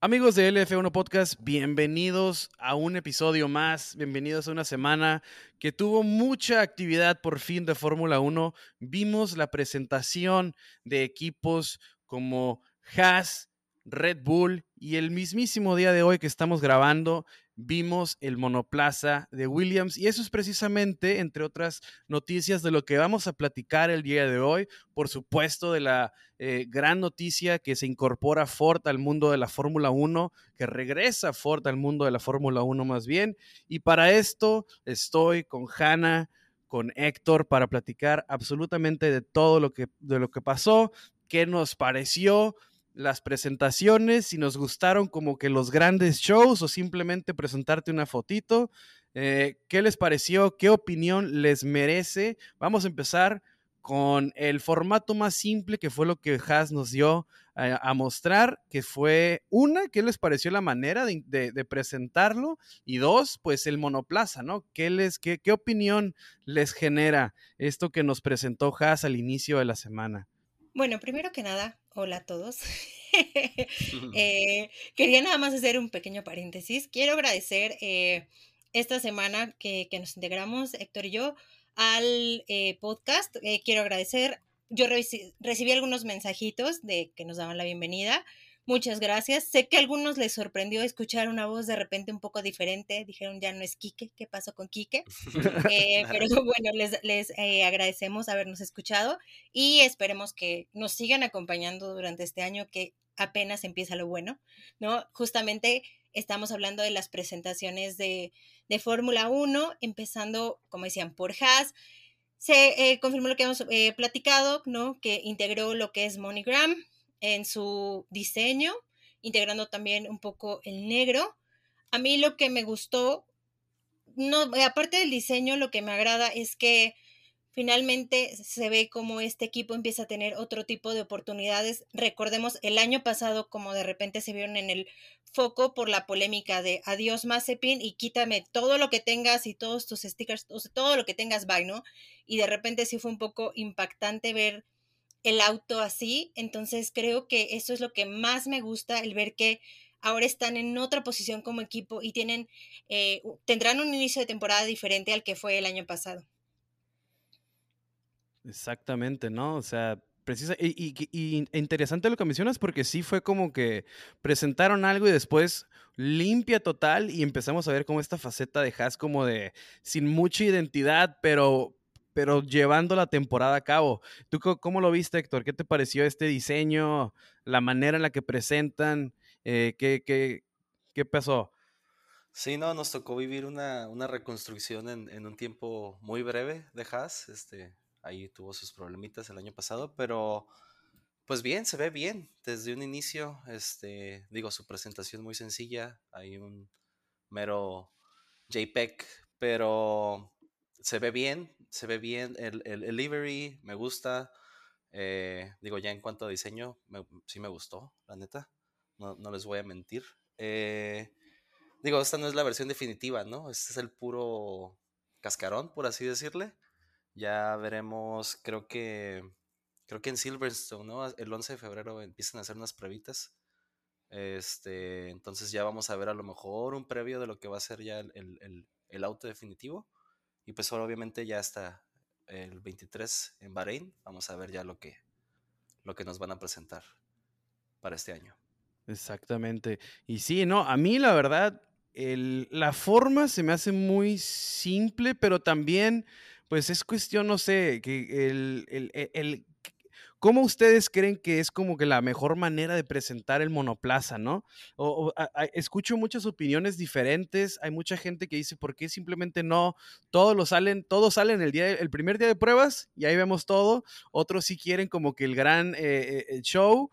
Amigos de LF1 Podcast, bienvenidos a un episodio más, bienvenidos a una semana que tuvo mucha actividad por fin de Fórmula 1. Vimos la presentación de equipos como Haas, Red Bull y el mismísimo día de hoy que estamos grabando, vimos el monoplaza de Williams y eso es precisamente, entre otras noticias, de lo que vamos a platicar el día de hoy. Por supuesto, de la gran noticia que se incorpora Ford al mundo de la Fórmula 1, que regresa Ford al mundo de la Fórmula 1 más bien. Y para esto estoy con Hanna, con Héctor, para platicar absolutamente de todo lo que pasó, qué nos pareció, las presentaciones, si nos gustaron como que los grandes shows o simplemente presentarte una fotito. ¿Qué les pareció? ¿Qué opinión les merece? Vamos a empezar con el formato más simple, que fue lo que Haas nos dio a mostrar, que fue una, ¿qué les pareció la manera de presentarlo? Y dos, pues el monoplaza, ¿no? ¿Qué opinión les genera esto que nos presentó Haas al inicio de la semana? Bueno, primero que nada, hola a todos. Quería nada más hacer un pequeño paréntesis. Quiero agradecer esta semana que nos integramos, Héctor y yo, al podcast. Quiero agradecer, yo recibí algunos mensajitos de que nos daban la bienvenida. Muchas gracias. Sé que a algunos les sorprendió escuchar una voz de repente un poco diferente. Dijeron, ya no es Quique, ¿qué pasó con Quique? Pero bueno, les agradecemos habernos escuchado y esperemos que nos sigan acompañando durante este año, que apenas empieza lo bueno, ¿no? Justamente estamos hablando de las presentaciones de Fórmula 1, empezando, como decían, por Haas. Se confirmó lo que hemos platicado, ¿no? Que integró lo que es MoneyGram en su diseño, integrando también un poco el negro. A mí lo que me gustó, no, aparte del diseño, lo que me agrada es que finalmente se ve como este equipo empieza a tener otro tipo de oportunidades. Recordemos el año pasado como de repente se vieron en el foco por la polémica de adiós Mazepin y quítame todo lo que tengas y todos tus stickers, todo lo que tengas, bye, ¿no? Y de repente sí fue un poco impactante ver el auto así. Entonces creo que eso es lo que más me gusta, el ver que ahora están en otra posición como equipo y tienen tendrán un inicio de temporada diferente al que fue el año pasado. Exactamente, ¿no? O sea, precisa y interesante lo que mencionas, porque sí fue como que presentaron algo y después limpia total y empezamos a ver como esta faceta de Haas como de sin mucha identidad, pero llevando la temporada a cabo. ¿Tú cómo lo viste, Héctor? ¿Qué te pareció este diseño? ¿La manera en la que presentan? ¿Qué pasó? Sí, no, nos tocó vivir una reconstrucción en un tiempo muy breve de Haas. Ahí tuvo sus problemitas el año pasado, pero pues bien, se ve bien desde un inicio. Su presentación muy sencilla. Hay un mero JPEG, pero se ve bien. Se ve bien el livery, me gusta. Ya en cuanto a diseño, sí me gustó, la neta. No les voy a mentir. Esta no es la versión definitiva, ¿no? Este es el puro cascarón, por así decirle. Ya veremos, creo que en Silverstone, ¿no? El 11 de febrero empiezan a hacer unas pruebitas. Entonces ya vamos a ver a lo mejor un previo de lo que va a ser ya el auto definitivo. Y pues obviamente ya hasta el 23 en Bahrein vamos a ver ya lo que nos van a presentar para este año. Exactamente. Y sí, no, a mí la verdad, la forma se me hace muy simple, pero también pues es cuestión, no sé, que ¿cómo ustedes creen que es como que la mejor manera de presentar el monoplaza, no? Escucho muchas opiniones diferentes. Hay mucha gente que dice, ¿por qué simplemente no? Todos salen el primer día de pruebas y ahí vemos todo. Otros sí quieren como que el gran show.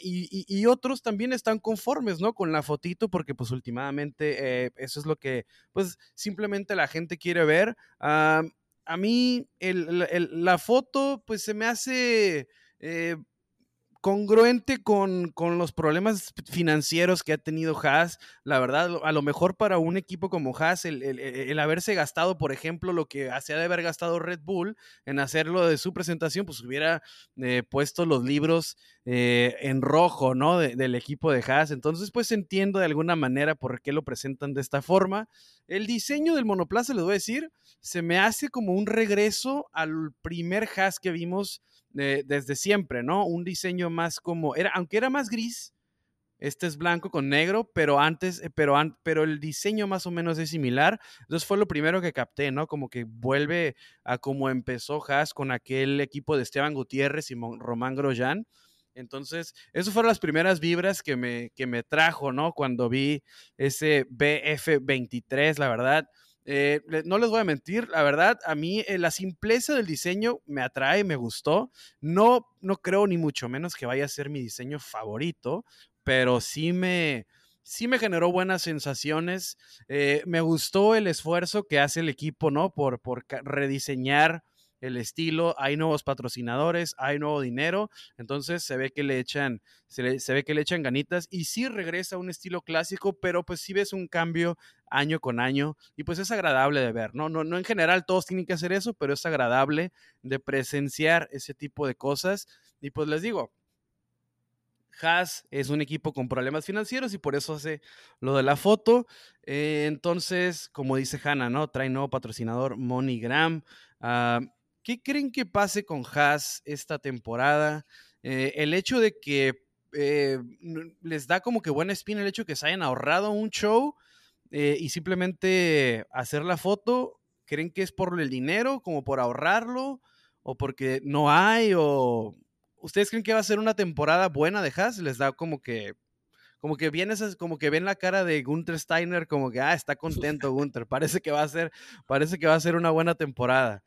Y otros también están conformes, ¿no? Con la fotito, porque pues últimamente eso es lo que pues simplemente la gente quiere ver. A mí la foto pues se me hace congruente con los problemas financieros que ha tenido Haas. La verdad, a lo mejor para un equipo como Haas, el haberse gastado, por ejemplo, lo que hacía de haber gastado Red Bull en hacerlo de su presentación, pues hubiera puesto los libros en rojo, ¿no? Del equipo de Haas. Entonces, pues entiendo de alguna manera por qué lo presentan de esta forma. El diseño del monoplaza, les voy a decir, se me hace como un regreso al primer Haas que vimos desde siempre, ¿no? Un diseño más como, aunque era más gris, este es blanco con negro, pero el diseño más o menos es similar. Entonces fue lo primero que capté, ¿no? Como que vuelve a como empezó Haas con aquel equipo de Esteban Gutiérrez y Román Grosjean. Entonces, esas fueron las primeras vibras que me trajo, ¿no? Cuando vi ese BF23, la verdad. No les voy a mentir, la verdad, a mí la simpleza del diseño me atrae, me gustó. No creo ni mucho menos que vaya a ser mi diseño favorito, pero sí me generó buenas sensaciones. Me gustó el esfuerzo que hace el equipo, ¿no? Por rediseñar el estilo. Hay nuevos patrocinadores, hay nuevo dinero, entonces se ve que le echan ganitas y sí regresa a un estilo clásico, pero pues sí ves un cambio año con año y pues es agradable de ver, ¿no? No en general todos tienen que hacer eso, pero es agradable de presenciar ese tipo de cosas y pues les digo, Haas es un equipo con problemas financieros y por eso hace lo de la foto. Entonces, como dice Hanna, ¿no? Trae nuevo patrocinador MoneyGram. ¿Qué creen que pase con Haas esta temporada? El hecho de que les da como que buena espina el hecho de que se hayan ahorrado un show y simplemente hacer la foto, ¿creen que es por el dinero, como por ahorrarlo? ¿O porque no hay? ¿O ustedes creen que va a ser una temporada buena de Haas? ¿Les da como que viene esas, como que ven la cara de Günther Steiner como que, está contento Günther, parece que va a ser una buena temporada?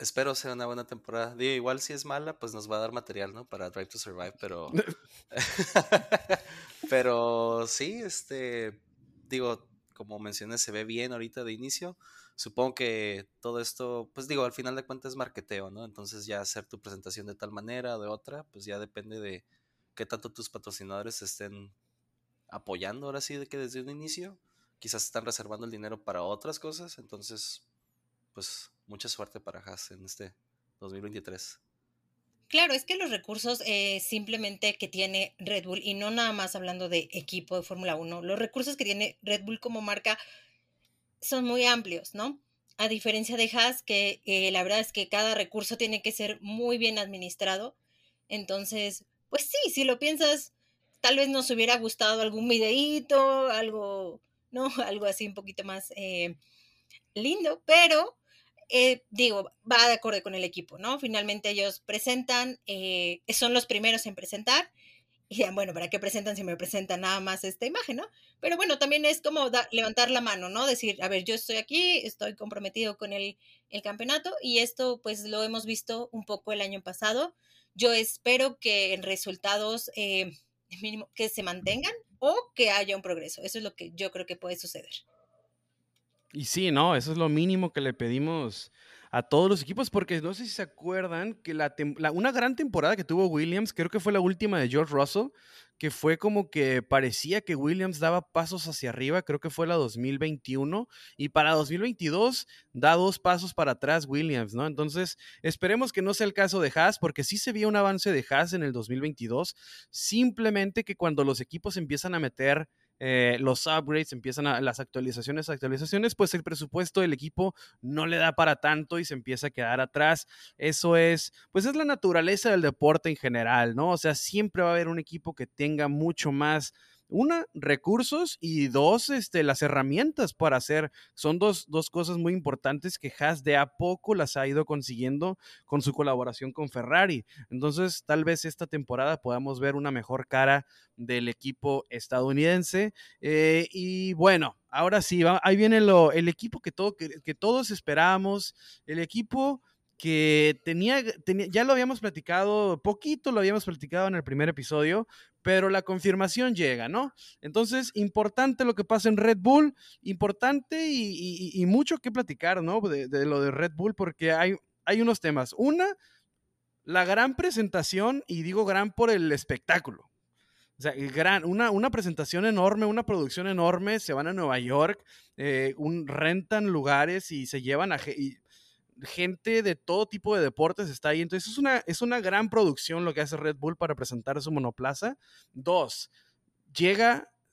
Espero sea una buena temporada. Digo, igual si es mala, pues nos va a dar material, ¿no? Para Drive to Survive, pero... pero sí, digo, como mencioné, se ve bien ahorita de inicio. Supongo que todo esto, pues digo, al final de cuentas es marketeo, ¿no? Entonces ya hacer tu presentación de tal manera o de otra, pues ya depende de qué tanto tus patrocinadores estén apoyando ahora sí de que desde un inicio. Quizás están reservando el dinero para otras cosas, entonces... pues mucha suerte para Haas en este 2023. Claro, es que los recursos simplemente que tiene Red Bull, y no nada más hablando de equipo de Fórmula 1, los recursos que tiene Red Bull como marca son muy amplios, ¿no? A diferencia de Haas, que la verdad es que cada recurso tiene que ser muy bien administrado. Entonces, pues sí, si lo piensas, tal vez nos hubiera gustado algún videíto, algo, ¿no? Algo así un poquito más lindo, pero... digo, va de acuerdo con el equipo, ¿no? Finalmente ellos presentan, son los primeros en presentar, y dirán, bueno, ¿para qué presentan si me presentan nada más esta imagen, no? Pero bueno, también es como levantar la mano, ¿no? Decir, a ver, yo estoy aquí, estoy comprometido con el campeonato, y esto pues lo hemos visto un poco el año pasado. Yo espero que en resultados mínimo que se mantengan o que haya un progreso. Eso es lo que yo creo que puede suceder. Y sí, no, eso es lo mínimo que le pedimos a todos los equipos, porque no sé si se acuerdan que una gran temporada que tuvo Williams, creo que fue la última de George Russell, que fue como que parecía que Williams daba pasos hacia arriba, creo que fue la 2021, y para 2022 da 2 pasos para atrás Williams, ¿no? Entonces, esperemos que no sea el caso de Haas, porque sí se vio un avance de Haas en el 2022, simplemente que cuando los equipos empiezan a meter los upgrades, empiezan las actualizaciones, pues el presupuesto del equipo no le da para tanto y se empieza a quedar atrás. Eso es, pues es la naturaleza del deporte en general, ¿no? O sea, siempre va a haber un equipo que tenga mucho más, una, recursos, y dos, las herramientas para hacer. Son dos cosas muy importantes que Haas de a poco las ha ido consiguiendo con su colaboración con Ferrari. Entonces, tal vez esta temporada podamos ver una mejor cara del equipo estadounidense. Y bueno, ahora sí, ahí viene el equipo que todos esperábamos, el equipo que tenía, ya lo habíamos platicado, poquito lo habíamos platicado en el primer episodio, pero la confirmación llega, ¿no? Entonces, importante lo que pasa en Red Bull, importante y mucho que platicar, ¿no? De lo de Red Bull, porque hay unos temas. Una, La gran presentación, y digo gran por el espectáculo. O sea, gran, una presentación enorme, una producción enorme, se van a Nueva York, rentan lugares y se llevan a gente de todo tipo de deportes está ahí. Entonces es una gran producción lo que hace Red Bull para presentar su monoplaza. Dos,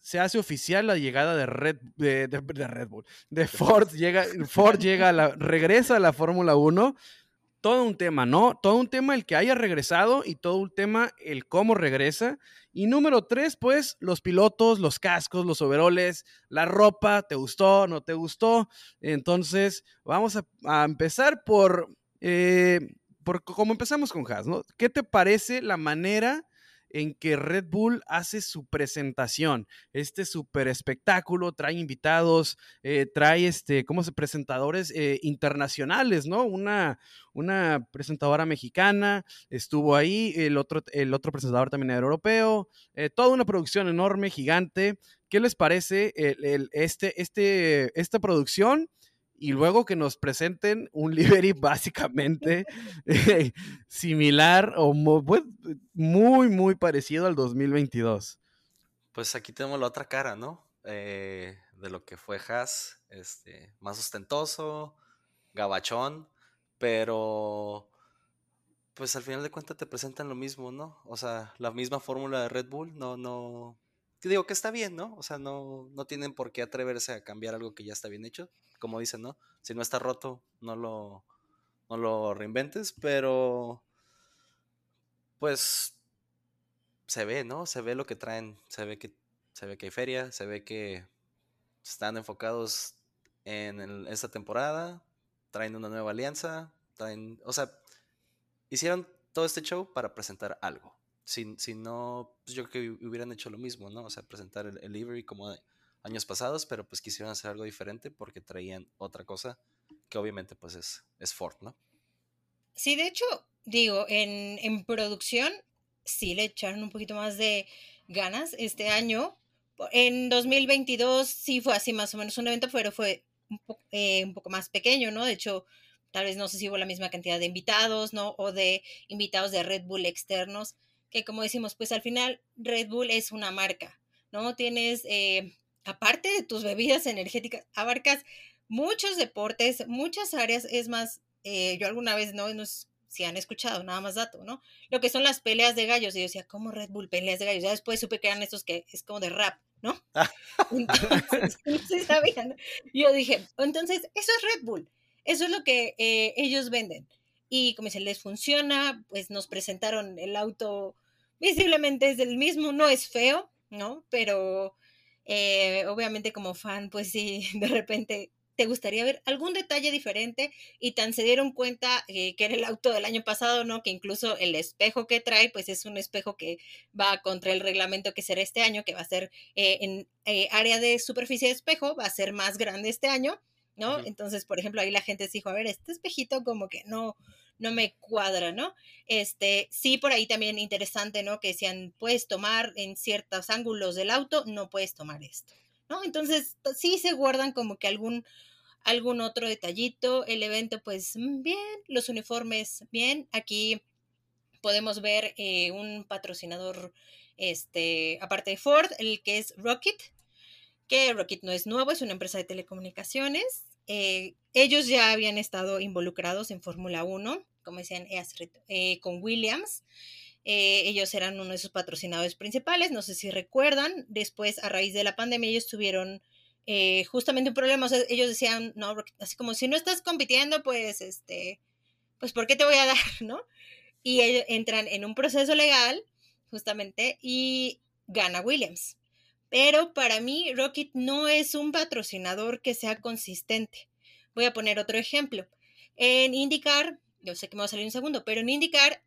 se hace oficial la llegada de Ford. Regresa a la Fórmula 1. Todo un tema, ¿no? Todo un tema el que haya regresado y todo un tema el cómo regresa. Y número tres, pues, los pilotos, los cascos, los overoles, la ropa, ¿te gustó? ¿No te gustó? Entonces, vamos a empezar por como empezamos con Haas, ¿no? ¿Qué te parece la manera en que Red Bull hace su presentación? Este super espectáculo, trae invitados, trae presentadores internacionales, ¿no? Una presentadora mexicana estuvo ahí, el otro presentador también era europeo, toda una producción enorme, gigante. ¿Qué les parece esta producción? Y luego que nos presenten un livery básicamente similar o muy, muy parecido al 2022. Pues aquí tenemos la otra cara, ¿no? De lo que fue Haas, más ostentoso, gabachón, pero pues al final de cuentas te presentan lo mismo, ¿no? O sea, la misma fórmula de Red Bull, digo que está bien, ¿no? O sea, no tienen por qué atreverse a cambiar algo que ya está bien hecho. Como dicen, ¿no? Si no está roto, no lo reinventes, pero pues se ve, ¿no? Se ve lo que traen, se ve que hay feria, se ve que están enfocados en esta temporada, traen una nueva alianza, o sea, hicieron todo este show para presentar algo. Si no, pues yo creo que hubieran hecho lo mismo, ¿no? O sea, presentar el livery como años pasados, pero pues quisieron hacer algo diferente porque traían otra cosa que obviamente pues es Ford, ¿no? Sí, de hecho, digo, en producción sí le echaron un poquito más de ganas este año. En 2022 sí fue así más o menos un evento, pero fue un poco más pequeño, ¿no? De hecho, tal vez no sé si hubo la misma cantidad de invitados, ¿no? O de invitados de Red Bull externos, que como decimos, pues al final Red Bull es una marca, ¿no? Tienes... aparte de tus bebidas energéticas, abarcas muchos deportes, muchas áreas. Es más, yo alguna vez, no si han escuchado, nada más dato, ¿no? Lo que son las peleas de gallos. Y yo decía, ¿cómo Red Bull peleas de gallos? Ya después supe que eran estos que es como de rap, ¿no? Entonces, no se sabían. Yo dije, entonces, eso es Red Bull. Eso es lo que ellos venden. Y como dicen, les funciona, pues nos presentaron el auto. Visiblemente es el mismo, no es feo, ¿no? Pero... obviamente como fan, pues sí, de repente te gustaría ver algún detalle diferente y tan se dieron cuenta que era el auto del año pasado, ¿no? Que incluso el espejo que trae, pues es un espejo que va contra el reglamento que será este año, que va a ser área de superficie de espejo, va a ser más grande este año, ¿no? Uh-huh. Entonces, por ejemplo, ahí la gente se dijo, a ver, este espejito como que no me cuadra, ¿no? Sí, por ahí también interesante, ¿no? Que decían, puedes tomar en ciertos ángulos del auto, no puedes tomar esto, ¿no? Entonces, sí se guardan como que algún otro detallito. El evento, pues, bien. Los uniformes, bien. Aquí podemos ver un patrocinador, aparte de Ford, el que es Rocket, que Rocket no es nuevo, es una empresa de telecomunicaciones. Ellos ya habían estado involucrados en Fórmula 1, como decían, con Williams. Ellos eran uno de sus patrocinadores principales, no sé si recuerdan. Después, a raíz de la pandemia, ellos tuvieron justamente un problema. O sea, ellos decían, no, así como si no estás compitiendo, pues, pues, ¿por qué te voy a dar, no? Y ellos entran en un proceso legal, justamente, y gana Williams. Pero para mí, Rocket no es un patrocinador que sea consistente. Voy a poner otro ejemplo. En IndyCar, yo sé que me va a salir un segundo, pero en IndyCar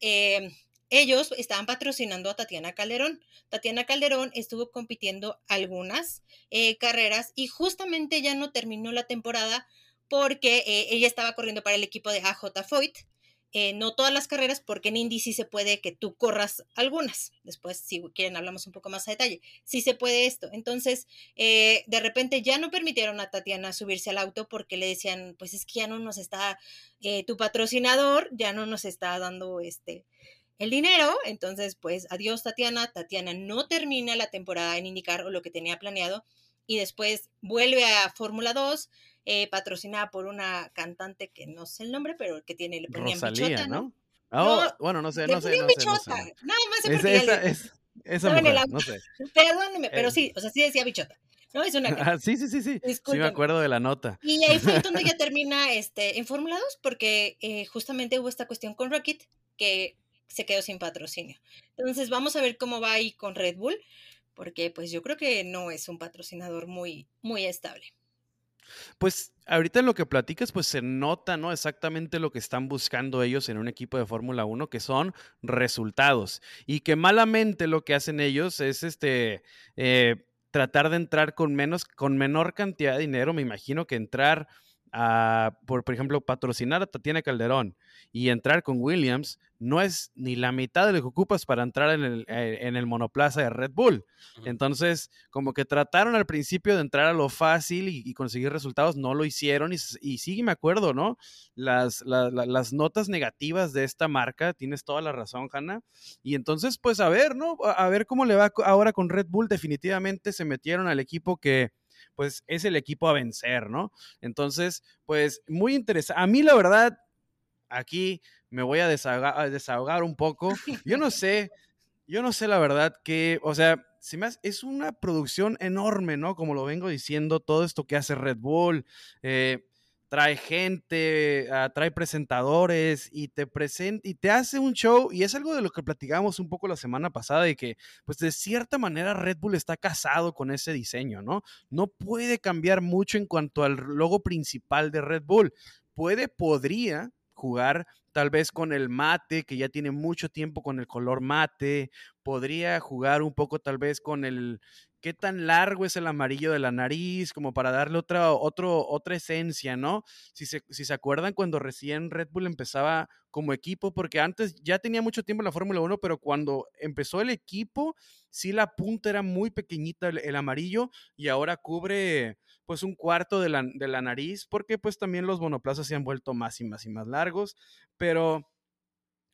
ellos estaban patrocinando a Tatiana Calderón. Tatiana Calderón estuvo compitiendo algunas carreras y justamente ya no terminó la temporada porque ella estaba corriendo para el equipo de AJ Foyt No todas las carreras, porque en Indy sí se puede que tú corras algunas. Después, si quieren, hablamos un poco más a detalle. Sí se puede esto. Entonces, de repente ya no permitieron a Tatiana subirse al auto porque le decían, pues es que ya no nos está, tu patrocinador ya no nos está dando el dinero. Entonces, pues adiós Tatiana. Tatiana no termina la temporada en IndyCar o lo que tenía planeado. Y después vuelve a Fórmula 2, patrocinada por una cantante que no sé el nombre, pero que tiene, le ponían Rosalía, bichota, ¿no? Oh, no, bueno, no sé. Nada más sé porque no sé. Perdóneme, pero sí, o sea, sí decía bichota. No, es una sí. Discúlpame. Sí me acuerdo de la nota. Y ahí fue donde ya termina en Fórmula 2, porque justamente hubo esta cuestión con Rocket, que se quedó sin patrocinio. Entonces vamos a ver cómo va ahí con Red Bull, porque pues yo creo que no es un patrocinador muy, muy estable. Pues ahorita lo que platicas, pues se nota, ¿no? Exactamente lo que están buscando ellos en un equipo de Fórmula 1, que son resultados, y que malamente lo que hacen ellos es tratar de entrar con menor cantidad de dinero. Me imagino que entrar por ejemplo, patrocinar a Tatiana Calderón y entrar con Williams no es ni la mitad de lo que ocupas para entrar en el monoplaza de Red Bull. Entonces, como que trataron al principio de entrar a lo fácil y conseguir resultados, no lo hicieron, y sí me acuerdo, ¿no? Las notas negativas de esta marca, tienes toda la razón, Hanna, y entonces, pues a ver, ¿no? A ver cómo le va ahora con Red Bull. Definitivamente se metieron al equipo que pues es el equipo a vencer, ¿no? Entonces, pues muy interesante. A mí, la verdad, aquí me voy a desahogar un poco. Yo no sé la verdad que, o sea, es una producción enorme, ¿no? Como lo vengo diciendo, todo esto que hace Red Bull, trae gente, trae presentadores y te hace un show, y es algo de lo que platicamos un poco la semana pasada, de que pues de cierta manera Red Bull está casado con ese diseño, ¿no? No puede cambiar mucho en cuanto al logo principal de Red Bull. Podría jugar tal vez con el mate, que ya tiene mucho tiempo con el color mate. Podría jugar un poco tal vez con el qué tan largo es el amarillo de la nariz, como para darle otra esencia, ¿no? Si se acuerdan cuando recién Red Bull empezaba como equipo, porque antes ya tenía mucho tiempo en la Fórmula 1, pero cuando empezó el equipo, sí la punta era muy pequeñita, el amarillo, y ahora cubre pues un cuarto de la nariz, porque pues también los monoplazas se han vuelto más y más y más largos. Pero,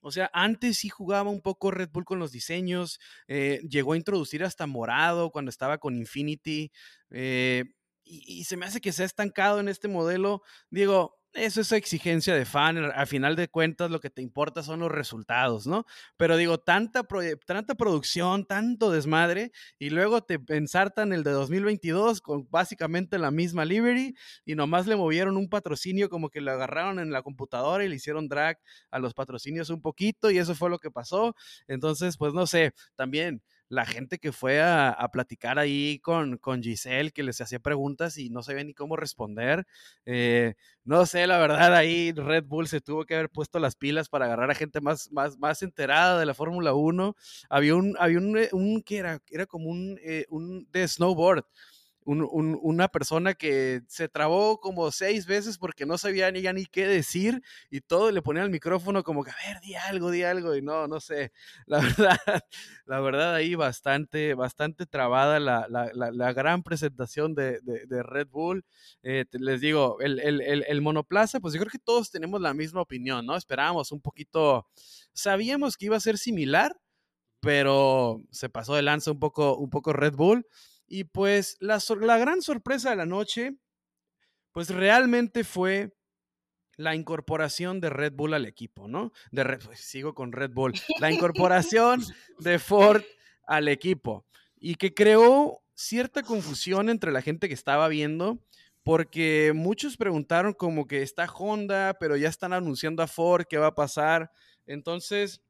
o sea, antes sí jugaba un poco Red Bull con los diseños, llegó a introducir hasta morado cuando estaba con Infinity, y se me hace que se ha estancado en este modelo. Digo, eso es exigencia de fan, a final de cuentas lo que te importa son los resultados, ¿no? Pero digo, tanta producción, tanto desmadre, y luego te ensartan el de 2022 con básicamente la misma livery, y nomás le movieron un patrocinio, como que lo agarraron en la computadora y le hicieron drag a los patrocinios un poquito, y eso fue lo que pasó. Entonces, pues no sé, también la gente que fue a platicar ahí con Giselle, que les hacía preguntas y no sabía ni cómo responder. No sé, la verdad, ahí Red Bull se tuvo que haber puesto las pilas para agarrar a gente más enterada de la Fórmula 1. Había un que era como un de snowboard. Una persona que se trabó como 6 veces porque no sabía ni qué decir, y todo le ponía al micrófono como que, a ver, di algo, y no sé, la verdad ahí bastante trabada la gran presentación de Red Bull. Les digo, el monoplaza, pues yo creo que todos tenemos la misma opinión, ¿no? Esperábamos un poquito, sabíamos que iba a ser similar, pero se pasó de lanza un poco Red Bull. Y pues la gran sorpresa de la noche, pues realmente fue la incorporación de Red Bull al equipo, ¿no? La incorporación de Ford al equipo, y que creó cierta confusión entre la gente que estaba viendo, porque muchos preguntaron como que está Honda, pero ya están anunciando a Ford, ¿qué va a pasar? Entonces,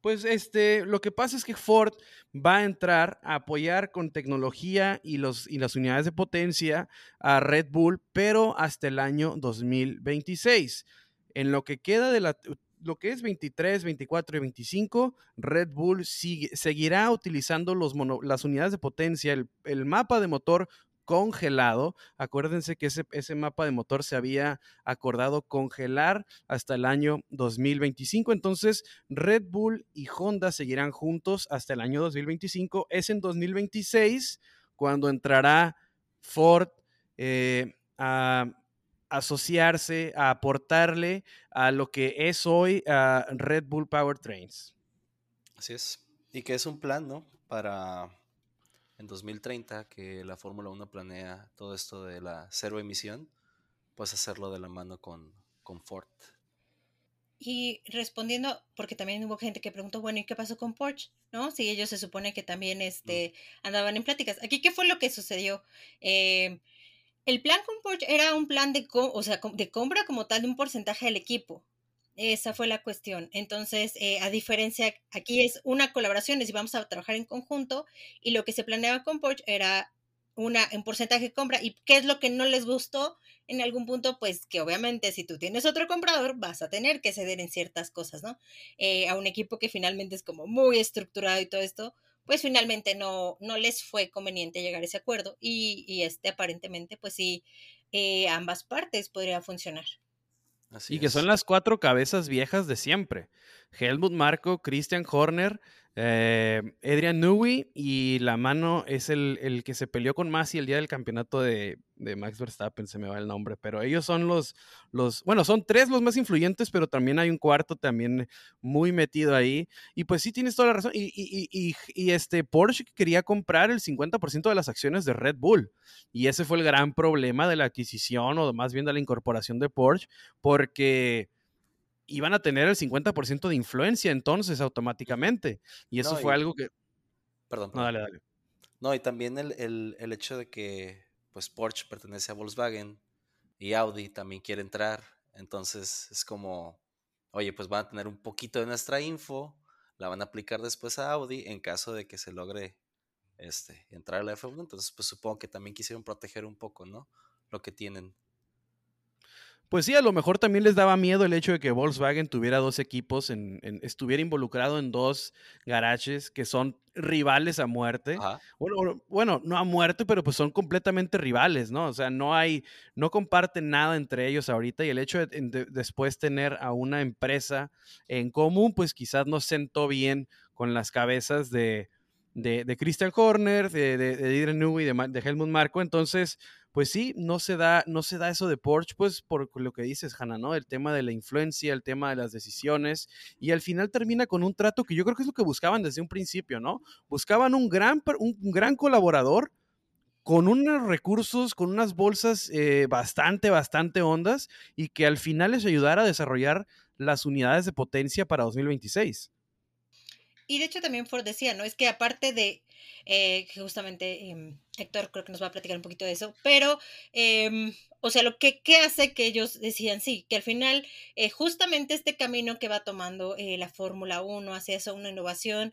pues lo que pasa es que Ford va a entrar a apoyar con tecnología y las unidades de potencia a Red Bull, pero hasta el año 2026. En lo que queda de lo que es 23, 24 y 25, Red Bull seguirá utilizando las unidades de potencia, el mapa de motor congelado. Acuérdense que ese mapa de motor se había acordado congelar hasta el año 2025, entonces Red Bull y Honda seguirán juntos hasta el año 2025. Es en 2026 cuando entrará Ford a asociarse, a aportarle a lo que es hoy a Red Bull Powertrains. Así es, y que es un plan, ¿no? Para en 2030, que la Fórmula 1 planea todo esto de la cero emisión, pues hacerlo de la mano con Ford. Y respondiendo, porque también hubo gente que preguntó, bueno, ¿y qué pasó con Porsche? ¿No? Si ellos se supone que también andaban en pláticas. Aquí, ¿qué fue lo que sucedió? El plan con Porsche era un plan de compra como tal de un porcentaje del equipo. Esa fue la cuestión. Entonces, a diferencia, aquí es una colaboración, es decir, vamos a trabajar en conjunto, y lo que se planeaba con Porsche era un porcentaje de compra. ¿Y qué es lo que no les gustó en algún punto? Pues que obviamente si tú tienes otro comprador vas a tener que ceder en ciertas cosas, ¿no? A un equipo que finalmente es como muy estructurado y todo esto, pues finalmente no les fue conveniente llegar a ese acuerdo, y aparentemente pues sí, ambas partes podría funcionar. Así y es. Que son las cuatro cabezas viejas de siempre: Helmut Marko, Christian Horner, Adrian Newey, y la mano es el que se peleó con Masi el día del campeonato de Max Verstappen, se me va el nombre, pero ellos son son tres los más influyentes, pero también hay un cuarto también muy metido ahí, y pues sí, tienes toda la razón, y Porsche quería comprar el 50% de las acciones de Red Bull, y ese fue el gran problema de la adquisición, o más bien de la incorporación de Porsche, porque iban a tener el 50% de influencia entonces automáticamente, y eso fue algo que... Perdón. No, dale. No, y también el hecho de que pues Porsche pertenece a Volkswagen y Audi también quiere entrar, entonces es como, oye, pues van a tener un poquito de nuestra info, la van a aplicar después a Audi en caso de que se logre entrar a la F1, entonces pues supongo que también quisieron proteger un poco, ¿no?, lo que tienen. Pues sí, a lo mejor también les daba miedo el hecho de que Volkswagen tuviera dos equipos, estuviera involucrado en dos garages que son rivales a muerte. Bueno, no a muerte, pero pues son completamente rivales, ¿no? O sea, no comparten nada entre ellos ahorita, y el hecho de después tener a una empresa en común, pues quizás no sentó bien con las cabezas de Christian Horner, de Adrian Newey, de Helmut Marko. Entonces, pues sí, no se da eso de Porsche, pues por lo que dices, Hanna, ¿no? El tema de la influencia, el tema de las decisiones, y al final termina con un trato que yo creo que es lo que buscaban desde un principio, ¿no? Buscaban un gran colaborador con unos recursos, con unas bolsas bastante hondas, y que al final les ayudara a desarrollar las unidades de potencia para 2026. Y de hecho también Ford decía, ¿no? Es que aparte de, que justamente Héctor creo que nos va a platicar un poquito de eso, pero, o sea, lo que ¿qué hace que ellos decían sí? Que al final, justamente este camino que va tomando la Fórmula 1 hacia eso, una innovación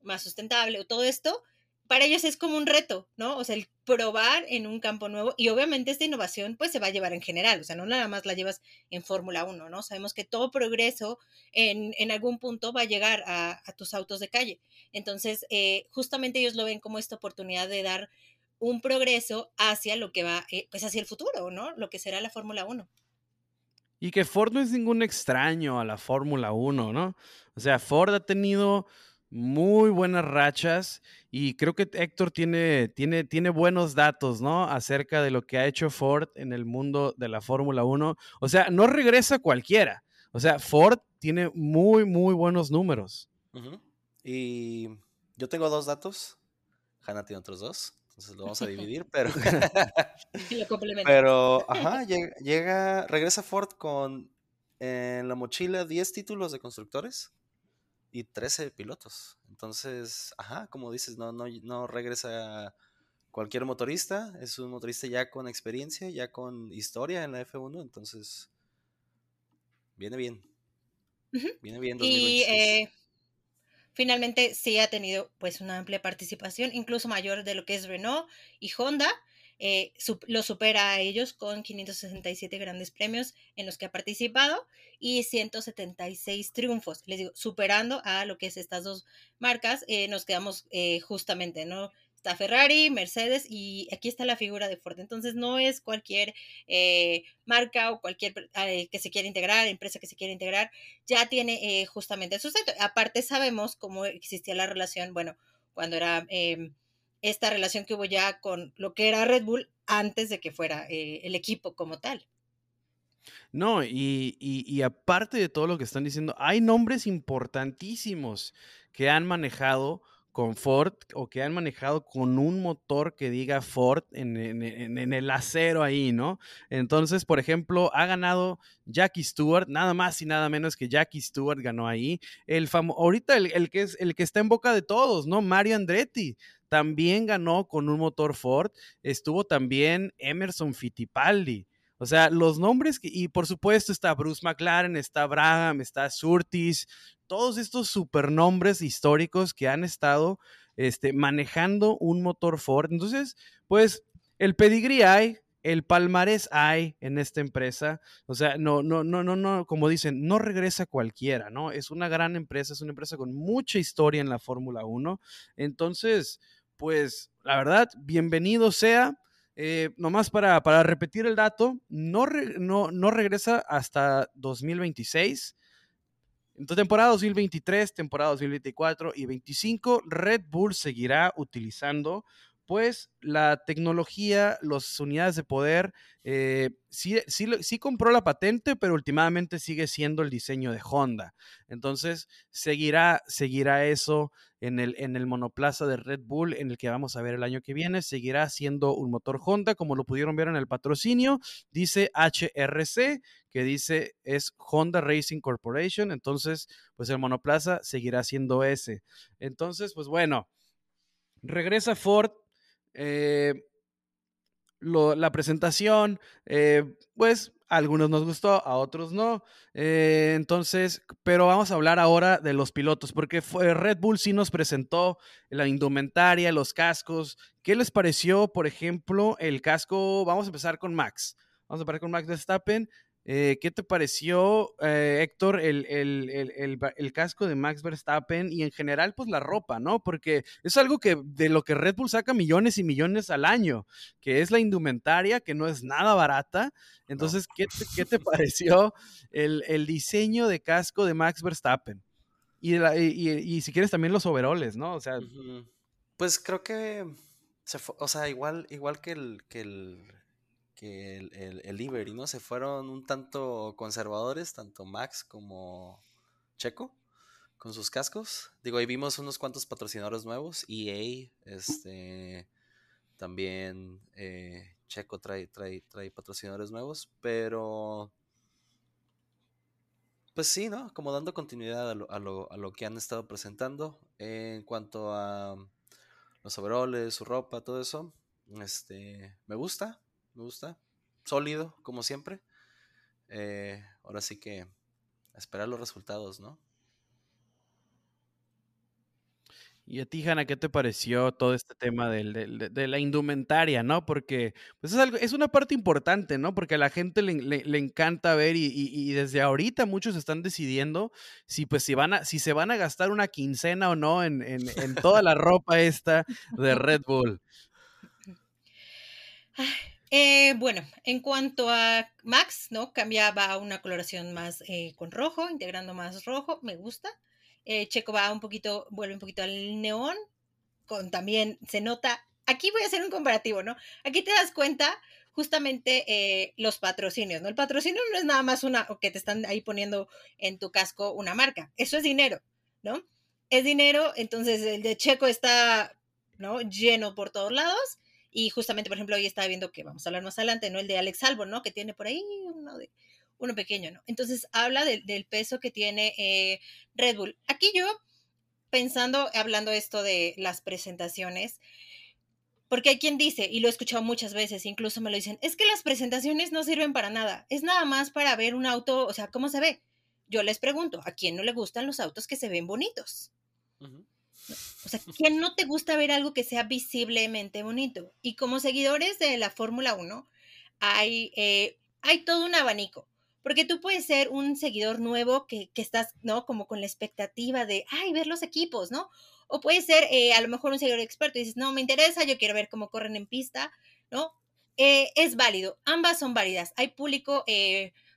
más sustentable, todo esto, para ellos es como un reto, ¿no? O sea, el probar en un campo nuevo, y obviamente esta innovación pues se va a llevar en general, o sea, no nada más la llevas en Fórmula 1, ¿no? Sabemos que todo progreso en algún punto va a llegar a tus autos de calle, entonces justamente ellos lo ven como esta oportunidad de dar un progreso hacia lo que va, pues hacia el futuro, ¿no? Lo que será la Fórmula 1. Y que Ford no es ningún extraño a la Fórmula 1, ¿no? O sea, Ford ha tenido muy buenas rachas, y creo que Héctor tiene buenos datos, ¿no?, acerca de lo que ha hecho Ford en el mundo de la Fórmula 1. O sea, no regresa cualquiera. O sea, Ford tiene muy, muy buenos números. Uh-huh. Y yo tengo dos datos. Hanna tiene otros dos. Entonces lo vamos a dividir, pero... lo complemento. Pero, ajá, regresa Ford con en la mochila 10 títulos de constructores y 13 pilotos. Entonces, ajá, como dices, no regresa cualquier motorista, es un motorista ya con experiencia, ya con historia en la F1, entonces viene bien. Uh-huh. Viene bien 2026. Y finalmente sí ha tenido pues una amplia participación, incluso mayor de lo que es Renault y Honda. Lo supera a ellos con 567 grandes premios en los que ha participado y 176 triunfos, les digo, superando a lo que es estas dos marcas. Nos quedamos justamente, ¿no? está Ferrari, Mercedes y aquí está la figura de Ford. Entonces no es cualquier marca o cualquier que se quiera integrar, empresa que se quiera integrar, ya tiene justamente su sustento. Aparte sabemos cómo existía la relación, bueno, cuando era esta relación que hubo ya con lo que era Red Bull antes de que fuera el equipo como tal. No, y aparte de todo lo que están diciendo, hay nombres importantísimos que han manejado con Ford o que han manejado con un motor que diga Ford en el acero ahí, ¿no? Entonces, por ejemplo, ha ganado Jackie Stewart, nada más y nada menos que Jackie Stewart ganó ahí. Ahorita el que está en boca de todos, ¿no? Mario Andretti. También ganó con un motor Ford. Estuvo también Emerson Fittipaldi. O sea, los nombres que, y por supuesto está Bruce McLaren, está Brabham, está Surtees, todos estos supernombres históricos que han estado manejando un motor Ford. Entonces, pues, el pedigrí hay, el palmarés hay en esta empresa. O sea, no, como dicen, no regresa cualquiera, ¿no? Es una gran empresa, es una empresa con mucha historia en la Fórmula 1. Entonces, pues, la verdad, bienvenido sea. Nomás para repetir el dato, no regresa hasta 2026. Entonces, temporada 2023, temporada 2024 y 2025, Red Bull seguirá utilizando pues la tecnología, las unidades de poder. Sí compró la patente, pero últimamente sigue siendo el diseño de Honda. Entonces seguirá eso en el monoplaza de Red Bull, en el que vamos a ver el año que viene. Seguirá siendo un motor Honda, como lo pudieron ver en el patrocinio. Dice HRC, que dice es Honda Racing Corporation. Entonces, pues el monoplaza seguirá siendo ese. Entonces, pues bueno, regresa Ford. La presentación, pues a algunos nos gustó, a otros no, entonces, pero vamos a hablar ahora de los pilotos, porque Red Bull sí nos presentó la indumentaria, los cascos. ¿Qué les pareció, por ejemplo, el casco? Vamos a empezar con Max, Verstappen. ¿Qué te pareció, Héctor, el casco de Max Verstappen y en general pues la ropa, ¿no? Porque es algo que de lo que Red Bull saca millones y millones al año, que es la indumentaria, que no es nada barata. Entonces, no. ¿Qué te pareció el diseño de casco de Max Verstappen? Y si quieres también los overoles, ¿no? O sea, pues creo que se fue, o sea, igual que el livery, ¿no? Se fueron un tanto conservadores, tanto Max como Checo, con sus cascos. Digo, ahí vimos unos cuantos patrocinadores nuevos, EA, también Checo trae patrocinadores nuevos, pero pues sí, ¿no? Como dando continuidad a lo que han estado presentando. En cuanto a los overoles, su ropa, todo eso, me gusta, sólido, como siempre. Ahora sí que esperar los resultados, ¿no? Y a ti, Hanna, ¿qué te pareció todo este tema de la indumentaria, no? Porque pues es una parte importante, ¿no? Porque a la gente le encanta ver y desde ahorita muchos están decidiendo si se van a gastar una quincena o no en toda la ropa esta de Red Bull. Bueno, en cuanto a Max, ¿no? Cambiaba a una coloración más con rojo, integrando más rojo, me gusta. Checo vuelve un poquito al neón, también se nota. Aquí voy a hacer un comparativo, ¿no? Aquí te das cuenta justamente los patrocinios, ¿no? El patrocinio no es nada más o que te están ahí poniendo en tu casco una marca. Eso es dinero, ¿no? Es dinero, entonces el de Checo está, ¿no?, lleno por todos lados. Y justamente, por ejemplo, hoy estaba viendo que vamos a hablar más adelante, ¿no? El de Alex Albon, ¿no? Que tiene por ahí uno pequeño, ¿no? Entonces, habla del peso que tiene Red Bull. Aquí yo, hablando esto de las presentaciones, porque hay quien dice, y lo he escuchado muchas veces, incluso me lo dicen, es que las presentaciones no sirven para nada, es nada más para ver un auto, o sea, ¿cómo se ve? Yo les pregunto, ¿a quién no le gustan los autos que se ven bonitos? Uh-huh. O sea, ¿quién no te gusta ver algo que sea visiblemente bonito? Y como seguidores de la Fórmula 1, hay todo un abanico, porque tú puedes ser un seguidor nuevo que estás, ¿no?, como con la expectativa de, ver los equipos, ¿no? O puede ser a lo mejor un seguidor experto y dices, no, me interesa, yo quiero ver cómo corren en pista, ¿no? Es válido, ambas son válidas, hay público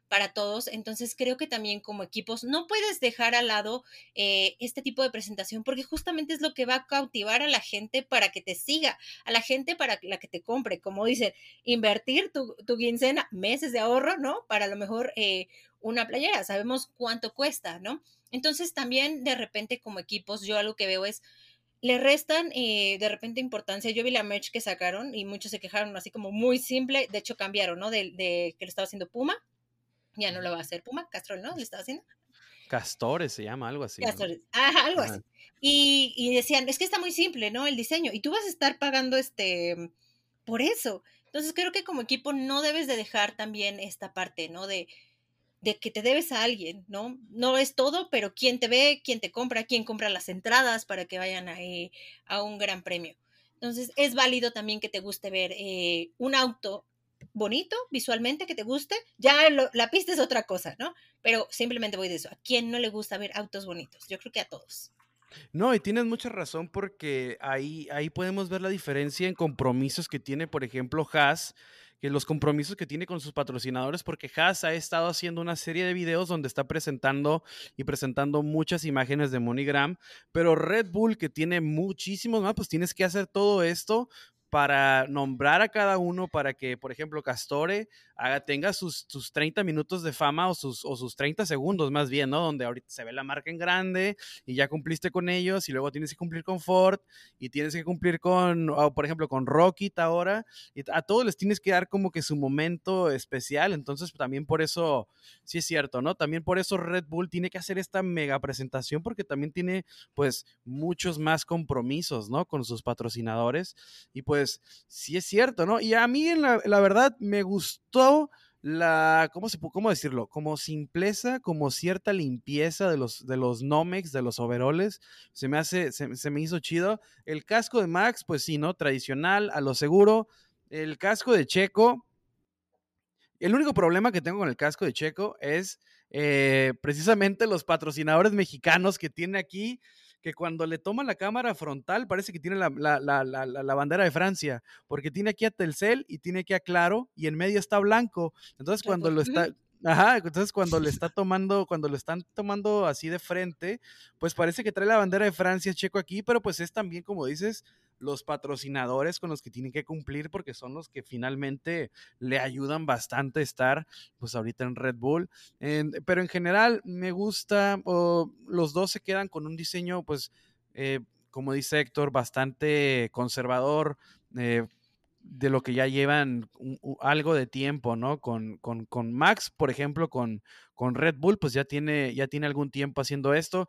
para todos, entonces creo que también como equipos no puedes dejar al lado este tipo de presentación, porque justamente es lo que va a cautivar a la gente para que te siga, a la gente para la que te compre, como dicen, invertir tu quincena, meses de ahorro, ¿no? Para a lo mejor una playera, sabemos cuánto cuesta, ¿no? Entonces también de repente como equipos yo algo que veo es, le restan de repente importancia. Yo vi la merch que sacaron y muchos se quejaron así como muy simple, de hecho cambiaron, ¿no? De que lo estaba haciendo Puma, ya no lo va a hacer Puma, Castore, ¿no? Le estaba haciendo. Castore se llama, algo así. Castore, ¿no? Ajá, algo así. Y decían, es que está muy simple, ¿no? El diseño, y tú vas a estar pagando por eso. Entonces creo que como equipo no debes de dejar también esta parte, ¿no? De que te debes a alguien, ¿no? No es todo, pero quién te ve, quién te compra, quién compra las entradas para que vayan a un gran premio. Entonces, es válido también que te guste ver un auto bonito, visualmente, que te guste. Ya la pista es otra cosa, ¿no? Pero simplemente voy de eso. ¿A quién no le gusta ver autos bonitos? Yo creo que a todos. No, y tienes mucha razón porque ahí podemos ver la diferencia en compromisos que tiene, por ejemplo, Haas, que los compromisos que tiene con sus patrocinadores, porque Haas ha estado haciendo una serie de videos donde está presentando muchas imágenes de MoneyGram, pero Red Bull, que tiene muchísimos más, pues tienes que hacer todo esto para nombrar a cada uno, para que, por ejemplo, Castore tenga sus 30 minutos de fama o sus 30 segundos más bien, ¿no? Donde ahorita se ve la marca en grande y ya cumpliste con ellos y luego tienes que cumplir con Ford y tienes que cumplir por ejemplo, con Rocket ahora. Y a todos les tienes que dar como que su momento especial. Entonces también por eso, sí es cierto, ¿no? También por eso Red Bull tiene que hacer esta mega presentación porque también tiene, pues, muchos más compromisos, ¿no? Con sus patrocinadores y pues sí es cierto, ¿no? Y a mí, la verdad, me gustó ¿cómo decirlo? Como simpleza, como cierta limpieza de los nomex, de los overoles, se me hizo chido. El casco de Max, pues sí, ¿no? Tradicional, a lo seguro. El casco de Checo, el único problema que tengo con el casco de Checo es precisamente los patrocinadores mexicanos que tiene aquí, que cuando le toman la cámara frontal parece que tiene la bandera de Francia, porque tiene aquí a Telcel y tiene aquí a Claro, y en medio está blanco. Entonces cuando lo están tomando así de frente, pues parece que trae la bandera de Francia Checo aquí, pero pues es también, como dices, los patrocinadores con los que tienen que cumplir, porque son los que finalmente le ayudan bastante a estar, pues, ahorita en Red Bull. Pero en general me gusta, los dos se quedan con un diseño, pues, como dice Héctor, bastante conservador, de lo que ya llevan algo de tiempo, ¿no? Con Max, por ejemplo, con Red Bull, pues ya tiene algún tiempo haciendo esto.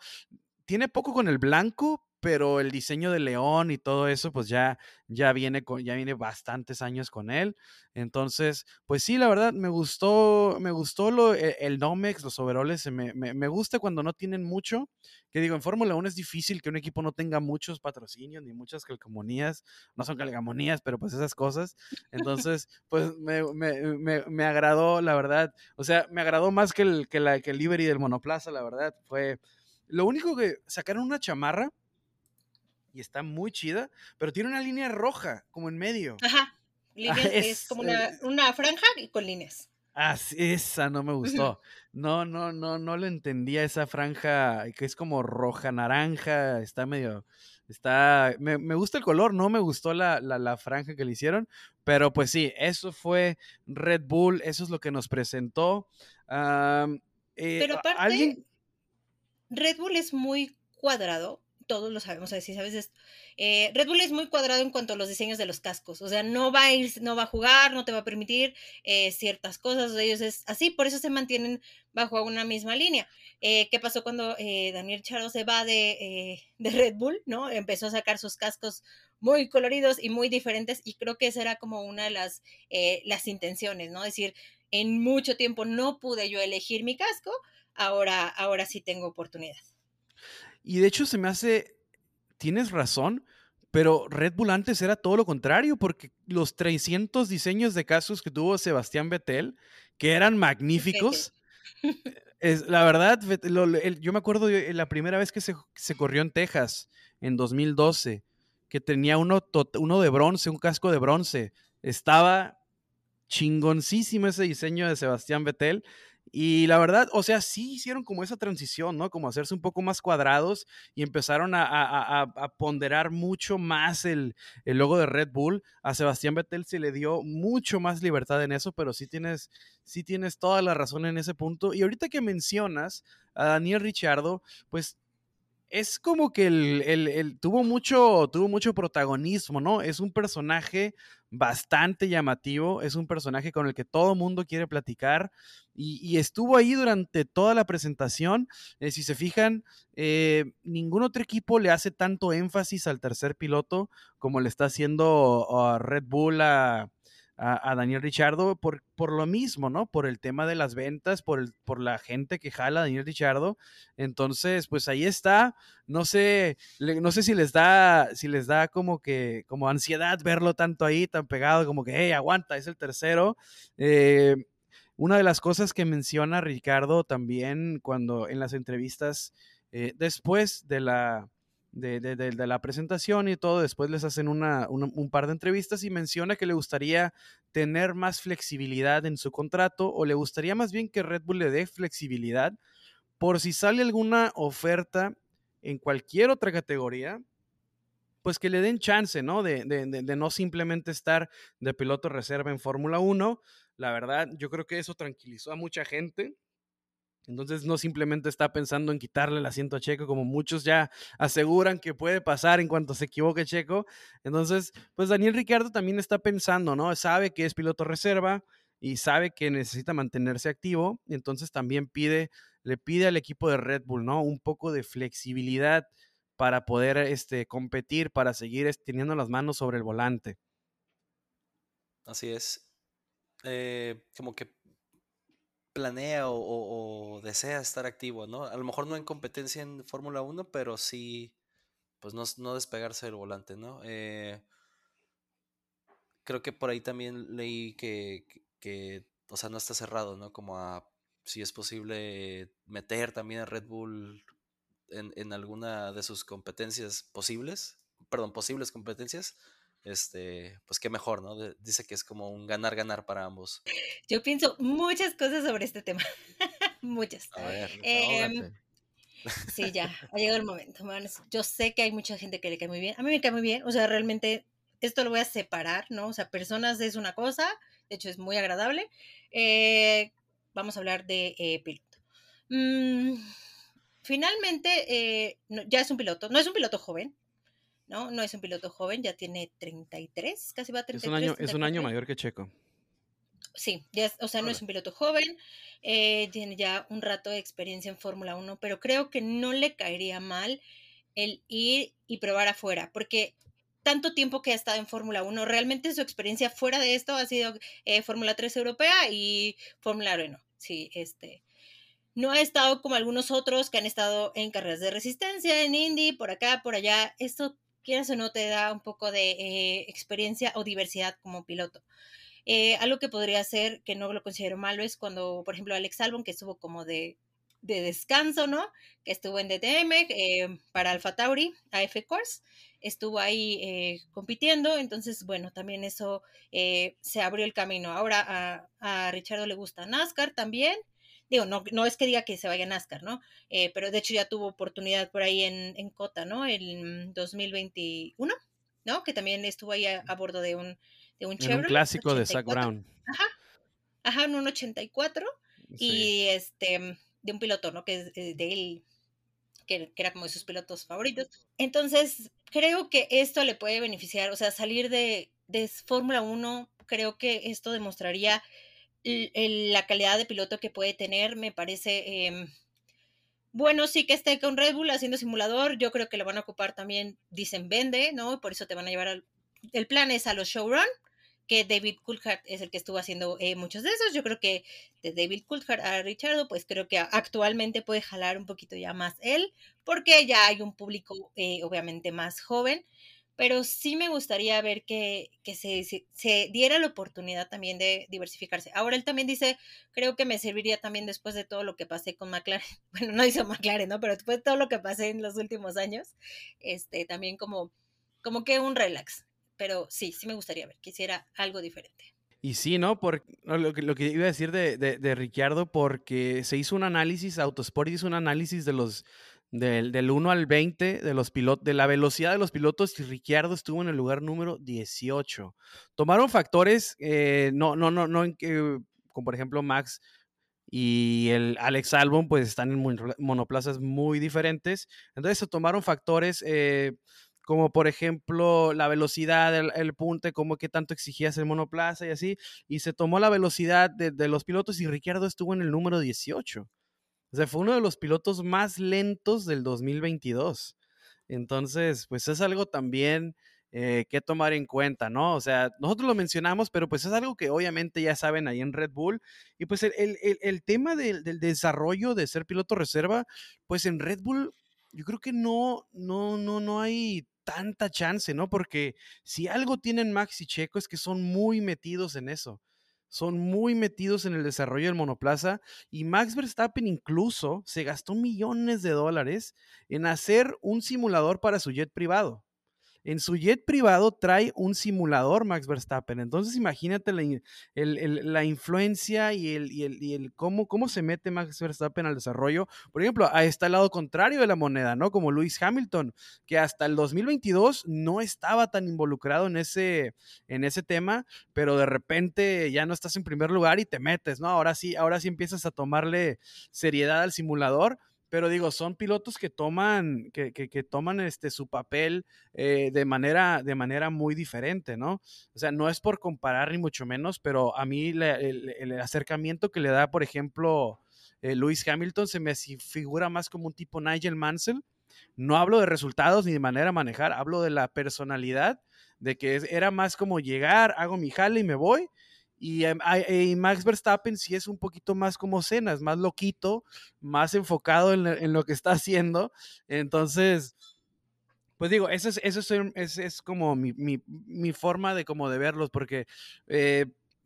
Tiene poco con el blanco, pero el diseño de león y todo eso, pues ya viene bastantes años con él. Entonces, pues sí, la verdad, me gustó el nomex, los overoles, me gusta cuando no tienen mucho, que digo, en Fórmula 1 es difícil que un equipo no tenga muchos patrocinios, ni muchas calcomanías, no son calcomanías, pero pues esas cosas. Entonces, pues me agradó, la verdad, o sea, me agradó más que el livery del monoplaza, la verdad, fue lo único que sacaron una chamarra, y está muy chida, pero tiene una línea roja, como en medio. Ajá, líneas, es como una franja y con líneas. Ah, esa no me gustó. No lo entendía, esa franja que es como roja, naranja, está medio... Me gusta el color, no me gustó la franja que le hicieron, pero pues sí, eso fue Red Bull, eso es lo que nos presentó. Pero aparte, Red Bull es muy cuadrado, todos lo sabemos así, ¿sabes esto? Red Bull es muy cuadrado en cuanto a los diseños de los cascos, o sea, no va a jugar, no te va a permitir ciertas cosas, ellos es así, por eso se mantienen bajo una misma línea. ¿Qué pasó cuando Daniel Ricciardo se va de Red Bull, ¿no? Empezó a sacar sus cascos muy coloridos y muy diferentes, y creo que esa era como una de las intenciones, ¿no? Es decir, en mucho tiempo no pude yo elegir mi casco, ahora sí tengo oportunidad. Y de hecho se me hace, tienes razón, pero Red Bull antes era todo lo contrario, porque los 300 diseños de cascos que tuvo Sebastián Vettel, que eran magníficos, La verdad, yo me acuerdo de la primera vez que se corrió en Texas, en 2012, que tenía uno de bronce, un casco de bronce. Estaba chingoncísimo ese diseño de Sebastián Vettel. Y la verdad, o sea, sí hicieron como esa transición, ¿no? Como hacerse un poco más cuadrados y empezaron a ponderar mucho más el logo de Red Bull. A Sebastián Vettel se le dio mucho más libertad en eso, pero sí tienes toda la razón en ese punto. Y ahorita que mencionas a Daniel Ricciardo, pues es como que tuvo mucho protagonismo, ¿no? Es un personaje bastante llamativo, es un personaje con el que todo mundo quiere platicar y estuvo ahí durante toda la presentación. Si se fijan, ningún otro equipo le hace tanto énfasis al tercer piloto como le está haciendo a Red Bull a Daniel Ricciardo por lo mismo, ¿no? Por el tema de las ventas, por la gente que jala a Daniel Ricciardo. Entonces, pues ahí está. No sé si les da como ansiedad verlo tanto ahí, tan pegado, como que, hey, aguanta, es el tercero. Una de las cosas que menciona Ricardo también cuando en las entrevistas, después de la presentación y todo, después les hacen un par de entrevistas y menciona que le gustaría tener más flexibilidad en su contrato, o le gustaría más bien que Red Bull le dé flexibilidad por si sale alguna oferta en cualquier otra categoría, pues que le den chance, ¿no? De no simplemente estar de piloto reserva en Fórmula 1. La verdad, yo creo que eso tranquilizó a mucha gente. Entonces no simplemente está pensando en quitarle el asiento a Checo, como muchos ya aseguran que puede pasar en cuanto se equivoque Checo. Entonces, pues Daniel Ricciardo también está pensando, ¿no? Sabe que es piloto reserva y sabe que necesita mantenerse activo. Entonces también le pide al equipo de Red Bull, ¿no? Un poco de flexibilidad para poder competir, para seguir teniendo las manos sobre el volante. Así es. Como que planea o desea estar activo, ¿no? A lo mejor no en competencia en Fórmula 1, pero sí, pues no despegarse del volante, ¿no? Creo que por ahí también leí que, o sea, no está cerrado, ¿no? Como a, si es posible, meter también a Red Bull en alguna de sus competencias posibles competencias. Pues qué mejor, ¿no? Dice que es como un ganar-ganar para ambos. Yo pienso muchas cosas sobre este tema. Muchas. A ver, sí, ya, ha llegado el momento. Yo sé que hay mucha gente que le cae muy bien. A mí me cae muy bien, o sea, realmente esto lo voy a separar, ¿no? O sea, personas es una cosa, de hecho es muy agradable. Vamos a hablar de piloto. Finalmente, ya es un piloto, no es un piloto joven. No es un piloto joven, ya tiene 33, casi va a 33. Es un año mayor que Checo. Sí, ya, o sea, no es un piloto joven, tiene ya un rato de experiencia en Fórmula 1, pero creo que no le caería mal el ir y probar afuera, porque tanto tiempo que ha estado en Fórmula 1, realmente su experiencia fuera de esto ha sido Fórmula 3 europea y Fórmula 1. Sí, no ha estado como algunos otros que han estado en carreras de resistencia, en Indy, por acá, por allá. Esto, quieras o no, te da un poco de experiencia o diversidad como piloto. Algo que podría ser, que no lo considero malo, es cuando, por ejemplo, Alex Albon, que estuvo como de descanso, ¿no? Que estuvo en DTM para Alfa Tauri, AF Course, estuvo ahí compitiendo. Entonces, bueno, también eso se abrió el camino. Ahora a Ricciardo le gusta NASCAR también. Digo, no es que diga que se vaya a NASCAR, ¿no? Pero de hecho ya tuvo oportunidad por ahí en Cota, ¿no? En 2021, ¿no? Que también estuvo ahí a bordo de un Chevrolet. Un clásico de Zach Brown. Ajá, en un 84. Sí. Y de un piloto, ¿no? Que es de él, que era como de sus pilotos favoritos. Entonces, creo que esto le puede beneficiar. O sea, salir de Fórmula 1, creo que esto demostraría la calidad de piloto que puede tener. Me parece bueno, sí, que esté con Red Bull haciendo simulador. Yo creo que lo van a ocupar también, dicen, vende, ¿no? Por eso te van a llevar el plan es a los showrun, que David Coulthard es el que estuvo haciendo muchos de esos. Yo creo que de David Coulthard a Ricciardo, pues creo que actualmente puede jalar un poquito ya más él, porque ya hay un público obviamente más joven. pero sí me gustaría ver que se diera la oportunidad también de diversificarse. Ahora él también dice, creo que me serviría también después de todo lo que pasé con McLaren, bueno, no hizo McLaren, ¿no? Pero después de todo lo que pasé en los últimos años, también como que un relax, pero sí me gustaría ver que hiciera algo diferente. Y sí, ¿no? Porque lo que iba a decir de Ricciardo, porque se hizo un análisis, Autosport hizo un análisis de los del 1 al 20 de los pilotos, de la velocidad de los pilotos, y Ricciardo estuvo en el lugar número 18. Tomaron factores, como por ejemplo Max y el Alex Albon, pues están en monoplazas muy diferentes. Entonces se tomaron factores como por ejemplo la velocidad, el punte, como qué tanto exigías el monoplaza y así, y se tomó la velocidad de los pilotos y Ricciardo estuvo en el número 18. O sea, fue uno de los pilotos más lentos del 2022. Entonces, pues es algo también que tomar en cuenta, ¿no? O sea, nosotros lo mencionamos, pero pues es algo que obviamente ya saben ahí en Red Bull. Y pues el tema del desarrollo de ser piloto reserva, pues en Red Bull yo creo que no hay tanta chance, ¿no? Porque si algo tienen Max y Checo es que son muy metidos en eso. Son muy metidos en el desarrollo del monoplaza, y Max Verstappen incluso se gastó millones de dólares en hacer un simulador para su jet privado. En su jet privado trae un simulador Max Verstappen. Entonces imagínate la influencia y el cómo se mete Max Verstappen al desarrollo. Por ejemplo, ahí está el lado contrario de la moneda, ¿no? Como Lewis Hamilton, que hasta el 2022 no estaba tan involucrado en ese tema, pero de repente ya no estás en primer lugar y te metes, ¿no? Ahora sí empiezas a tomarle seriedad al simulador. Pero digo, son pilotos que toman, que toman su papel de manera muy diferente, ¿no? O sea, no es por comparar ni mucho menos, pero a mí el acercamiento que le da, por ejemplo, Lewis Hamilton se me figura más como un tipo Nigel Mansell. No hablo de resultados ni de manera de manejar, hablo de la personalidad, de que era más como llegar, hago mi jale y me voy. Y Max Verstappen sí es un poquito más como Senna, es más loquito, más enfocado en lo que está haciendo. Entonces, pues digo, eso es como mi forma de como de verlos, porque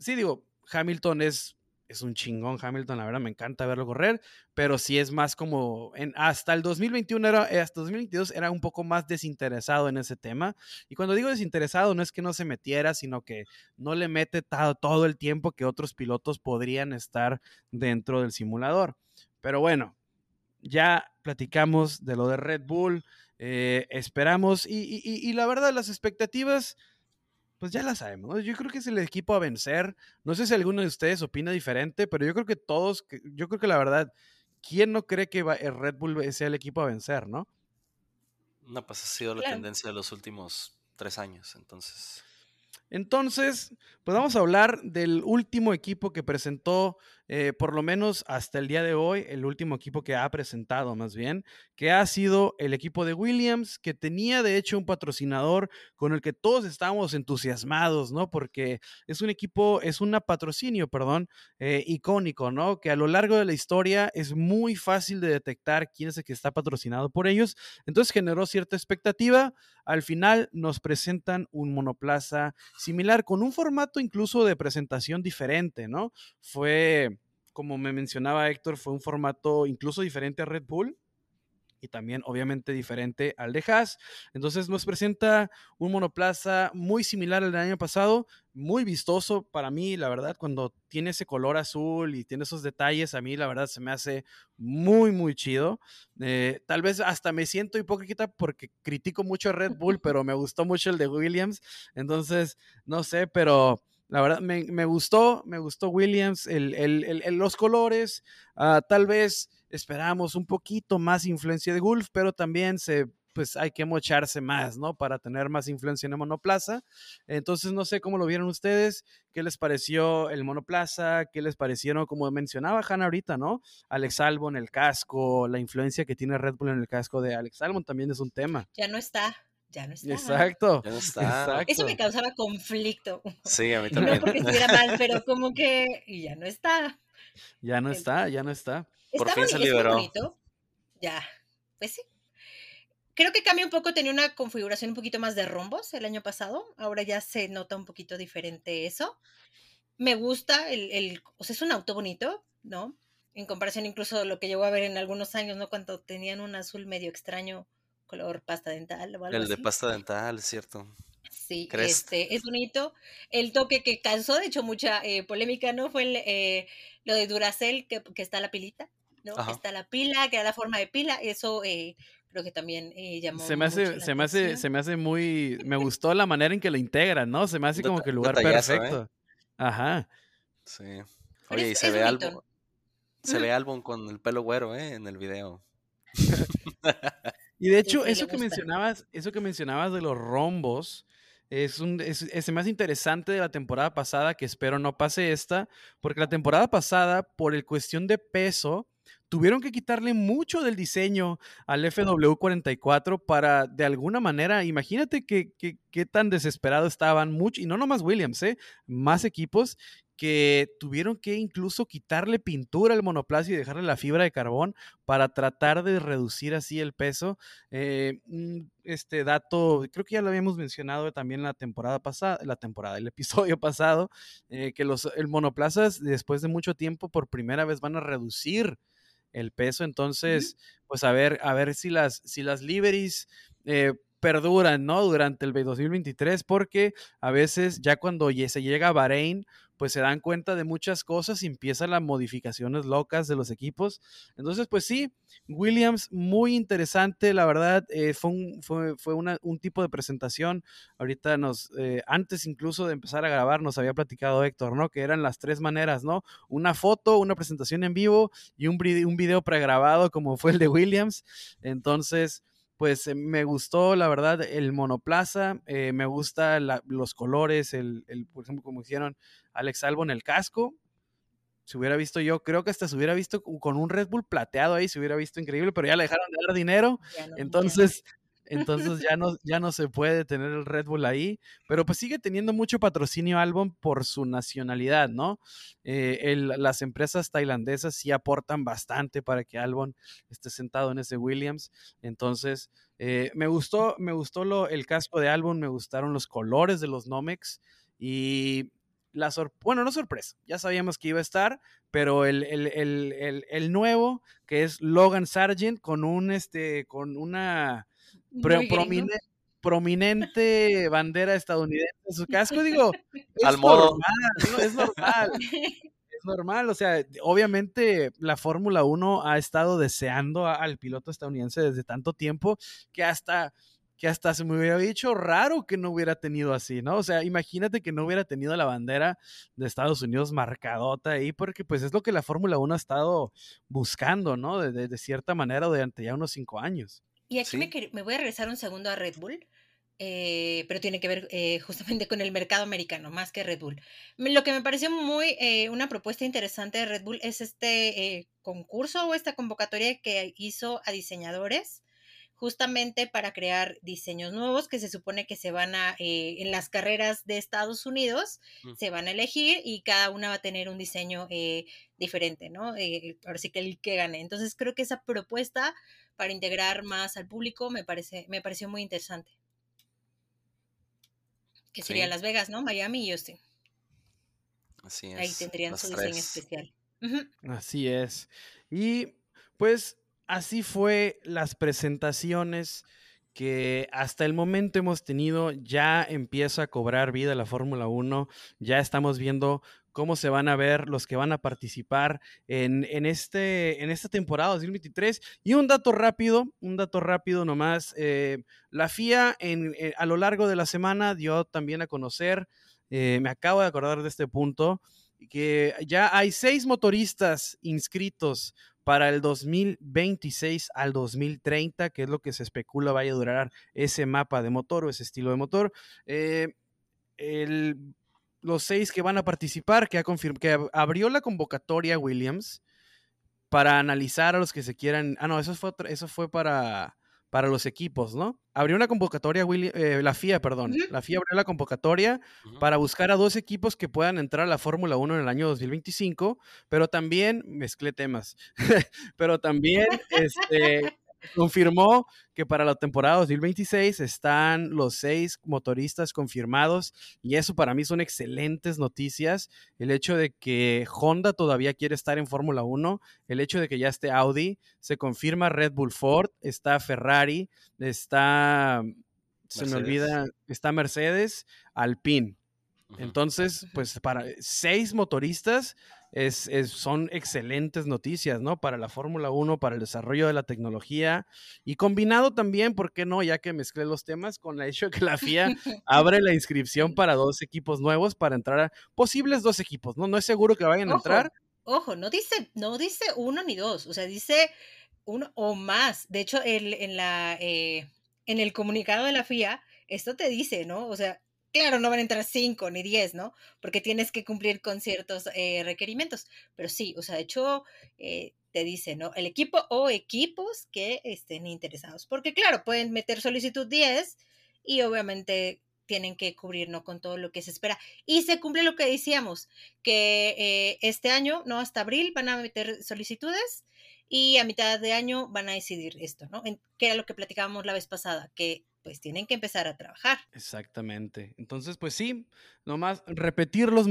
sí digo, Hamilton es un chingón. Hamilton, la verdad, me encanta verlo correr, pero sí es más como hasta 2022 era un poco más desinteresado en ese tema. Y cuando digo desinteresado, no es que no se metiera, sino que no le mete todo el tiempo que otros pilotos podrían estar dentro del simulador. Pero bueno, ya platicamos de lo de Red Bull, esperamos y la verdad, las expectativas pues ya la sabemos, ¿no? Yo creo que es el equipo a vencer. No sé si alguno de ustedes opina diferente, pero yo creo que todos, yo creo que la verdad, ¿quién no cree que el Red Bull sea el equipo a vencer, no? No, pues ha sido la tendencia de los últimos 3 años, Entonces, pues vamos a hablar del último equipo que presentó, por lo menos hasta el día de hoy, el último equipo que ha presentado más bien, que ha sido el equipo de Williams, que tenía de hecho un patrocinador con el que todos estábamos entusiasmados, ¿no? Porque es un patrocinio icónico, ¿no? Que a lo largo de la historia es muy fácil de detectar quién es el que está patrocinado por ellos. Entonces generó cierta expectativa. Al final nos presentan un monoplaza similar, con un formato incluso de presentación diferente, ¿no? Fue, como me mencionaba Héctor, fue un formato incluso diferente a Red Bull y también obviamente diferente al de Haas. Entonces nos presenta un monoplaza muy similar al del año pasado, muy vistoso para mí, la verdad, cuando tiene ese color azul y tiene esos detalles, a mí la verdad se me hace muy, muy chido. Tal vez hasta me siento hipócrita porque critico mucho a Red Bull, pero me gustó mucho el de Williams. Entonces, no sé, pero la verdad me gustó Williams, los colores, tal vez esperamos un poquito más influencia de Gulf, pero también pues hay que mocharse más, ¿no? Para tener más influencia en el monoplaza. Entonces, no sé cómo lo vieron ustedes, qué les pareció el monoplaza, qué les parecieron, como mencionaba Hannah ahorita, ¿no? Alex Albon, el casco, la influencia que tiene Red Bull en el casco de Alex Albon también es un tema. Ya no está. Exacto. Ya no está. Exacto. Eso me causaba conflicto. Sí, a mí también. No porque estuviera mal, pero como que ya no está. Ya no está. Por fin se liberó. Bonito. Ya, pues sí. Creo que cambia un poco, tenía una configuración un poquito más de rombos el año pasado, ahora ya se nota un poquito diferente eso. Me gusta, o sea, es un auto bonito, ¿no? En comparación incluso de lo que llegó a ver en algunos años, ¿no? Cuando tenían un azul medio extraño, color pasta dental o algo así. El de pasta dental, es cierto. Sí, es bonito. El toque que causó, de hecho, mucha polémica, ¿no? Fue lo de Duracell, que está la pilita, ¿no? Ajá. Está la pila, que era la forma de pila, eso... Creo que también llamó se me hace muy... Me gustó la manera en que lo integran, ¿no? Se me hace como que el lugar perfecto. Ajá. Sí. Oye, y se ve Albon con el pelo güero, en el video. Y de hecho, sí, eso que mencionabas de los rombos, es más interesante de la temporada pasada, que espero no pase esta, porque la temporada pasada, por el cuestión de peso, tuvieron que quitarle mucho del diseño al FW44 para, de alguna manera, imagínate qué tan desesperado estaban, mucho, y no nomás Williams, más equipos que tuvieron que incluso quitarle pintura al monoplaza y dejarle la fibra de carbón para tratar de reducir así el peso. Este dato, creo que ya lo habíamos mencionado también el episodio pasado, que el monoplazas después de mucho tiempo por primera vez van a reducir el peso, entonces, pues a ver si las liveries perduran, ¿no? Durante el 2023, porque a veces ya cuando se llega a Bahrein, pues se dan cuenta de muchas cosas y empiezan las modificaciones locas de los equipos. Entonces, pues sí, Williams, muy interesante, la verdad, fue un tipo de presentación. Ahorita antes incluso de empezar a grabar, nos había platicado Héctor, ¿no? Que eran las tres maneras, ¿no? Una foto, una presentación en vivo y un video pregrabado como fue el de Williams. Entonces... Pues me gustó, la verdad, el monoplaza, me gusta los colores, por ejemplo, como hicieron Alex Albon, el casco, se hubiera visto yo, creo que hasta se hubiera visto con un Red Bull plateado ahí, se hubiera visto increíble, pero ya le dejaron de dar dinero, entonces ya no se puede tener el Red Bull ahí, pero pues sigue teniendo mucho patrocinio Albon por su nacionalidad, ¿no? Las empresas tailandesas sí aportan bastante para que Albon esté sentado en ese Williams, entonces me gustó el casco de Albon, me gustaron los colores de los Nomex y... no sorpresa, ya sabíamos que iba a estar, pero el nuevo, que es Logan Sargent, con una prominente bandera estadounidense en su casco, digo, es normal, o sea, obviamente la Fórmula 1 ha estado deseando al piloto estadounidense desde tanto tiempo que hasta se me hubiera dicho raro que no hubiera tenido así, ¿no? O sea, imagínate que no hubiera tenido la bandera de Estados Unidos marcadota ahí, porque pues es lo que la Fórmula 1 ha estado buscando, ¿no? De cierta manera durante ya unos 5 años. Y aquí me voy a regresar un segundo a Red Bull, pero tiene que ver justamente con el mercado americano, más que Red Bull. Lo que me pareció una propuesta interesante de Red Bull es este concurso o esta convocatoria que hizo a diseñadores, justamente para crear diseños nuevos que se supone que se van a, en las carreras de Estados Unidos, se van a elegir y cada una va a tener un diseño diferente, ¿no? Ahora sí que el que gane. Entonces creo que esa propuesta para integrar más al público me pareció muy interesante. Que sería Las Vegas, ¿no? Miami y Austin. Así es. Ahí tendrían su diseño especial. Uh-huh. Así es. Y pues... Así fue las presentaciones que hasta el momento hemos tenido. Ya empieza a cobrar vida la Fórmula 1, ya estamos viendo cómo se van a ver los que van a participar en esta temporada 2023. Y un dato rápido nomás, la FIA a lo largo de la semana dio también a conocer, me acabo de acordar de este punto, que ya hay 6 motoristas inscritos para el 2026 al 2030, que es lo que se especula vaya a durar ese mapa de motor o ese estilo de motor. Los 6 que van a participar, que abrió la convocatoria Williams para analizar a los que se quieran... Ah, no, eso fue para los equipos, ¿no? Abrió una convocatoria, La FIA abrió la convocatoria para buscar a 2 equipos que puedan entrar a la Fórmula 1 en el año 2025, pero también, mezclé temas, pero también confirmó que para la temporada 2026 están los 6 motoristas confirmados, y eso para mí son excelentes noticias. El hecho de que Honda todavía quiere estar en Fórmula 1, el hecho de que ya esté Audi, se confirma Red Bull, Ford, está Ferrari, está... Mercedes. Se me olvida, está Mercedes, Alpine. Entonces, pues para 6 motoristas son excelentes noticias, ¿no? Para la Fórmula 1, para el desarrollo de la tecnología, y combinado también, ¿por qué no? Ya que mezclé los temas, con el hecho de que la FIA abre la inscripción para 2 equipos nuevos, para entrar a posibles 2 equipos, ¿no? No es seguro que vayan a entrar. Ojo, no dice 1 ni 2, o sea, dice 1 o más. De hecho, en el comunicado de la FIA, esto te dice, ¿no? O sea, claro, no van a entrar 5 ni 10, ¿no? Porque tienes que cumplir con ciertos requerimientos. Pero sí, o sea, de hecho, te dice, ¿no? El equipo o equipos que estén interesados. Porque claro, pueden meter solicitud 10 y obviamente tienen que cubrir, ¿no? Con todo lo que se espera. Y se cumple lo que decíamos, que este año, ¿no? Hasta abril van a meter solicitudes y a mitad de año van a decidir esto, ¿no? Que era lo que platicábamos la vez pasada, que pues tienen que empezar a trabajar. Exactamente. Entonces, pues sí, nomás repetir los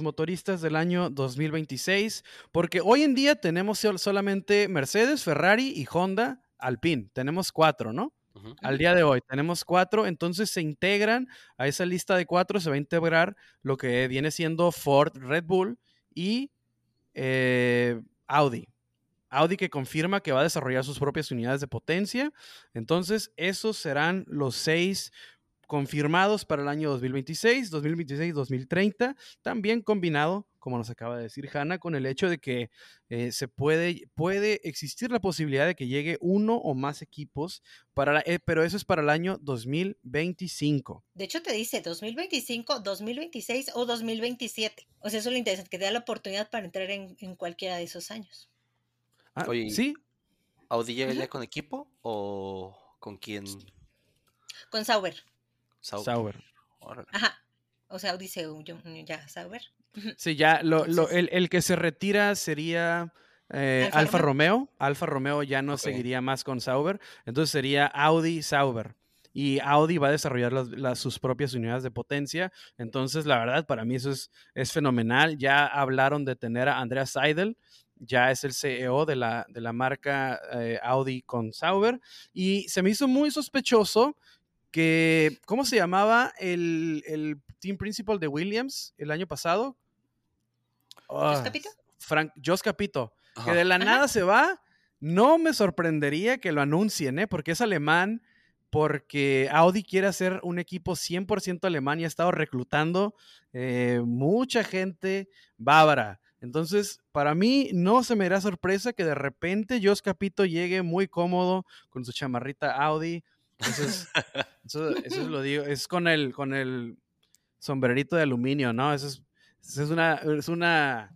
motoristas del año 2026, porque hoy en día tenemos solamente Mercedes, Ferrari y Honda, Alpine. Tenemos 4, ¿no? Uh-huh. Al día de hoy tenemos 4, entonces se integran a esa lista de 4, se va a integrar lo que viene siendo Ford, Red Bull y Audi. Audi, que confirma que va a desarrollar sus propias unidades de potencia. Entonces, esos serán los 6 confirmados para el año 2026-2030. También combinado, como nos acaba de decir Hanna, con el hecho de que se puede existir la posibilidad de que llegue 1 o más equipos, pero eso es para el año 2025. De hecho, te dice 2025, 2026 o 2027. O sea, eso es lo interesante, que te da la oportunidad para entrar en cualquiera de esos años. Ah, oye, ¿sí? ¿Audi llega ya con equipo o con quién? Con Sauber. Sauber. Ajá. O sea, Audi se ya Sauber. Sí, ya el que se retira sería Alfa Romeo. Alfa Romeo ya no seguiría más con Sauber. Entonces sería Audi, Sauber. Y Audi va a desarrollar sus propias unidades de potencia. Entonces, la verdad, para mí eso es fenomenal. Ya hablaron de tener a Andreas Seidl. Ya es el CEO de la marca Audi con Sauber, y se me hizo muy sospechoso que, ¿cómo se llamaba el team principal de Williams el año pasado? ¿Jost Capito? Jost Capito, que de la nada se va. No me sorprendería que lo anuncien, porque es alemán, porque Audi quiere hacer un equipo 100% alemán y ha estado reclutando mucha gente bávara. Entonces, para mí, no se me hará sorpresa que de repente Jost Capito llegue muy cómodo con su chamarrita Audi. Entonces, eso lo digo. Es con el sombrerito de aluminio, ¿no? Es un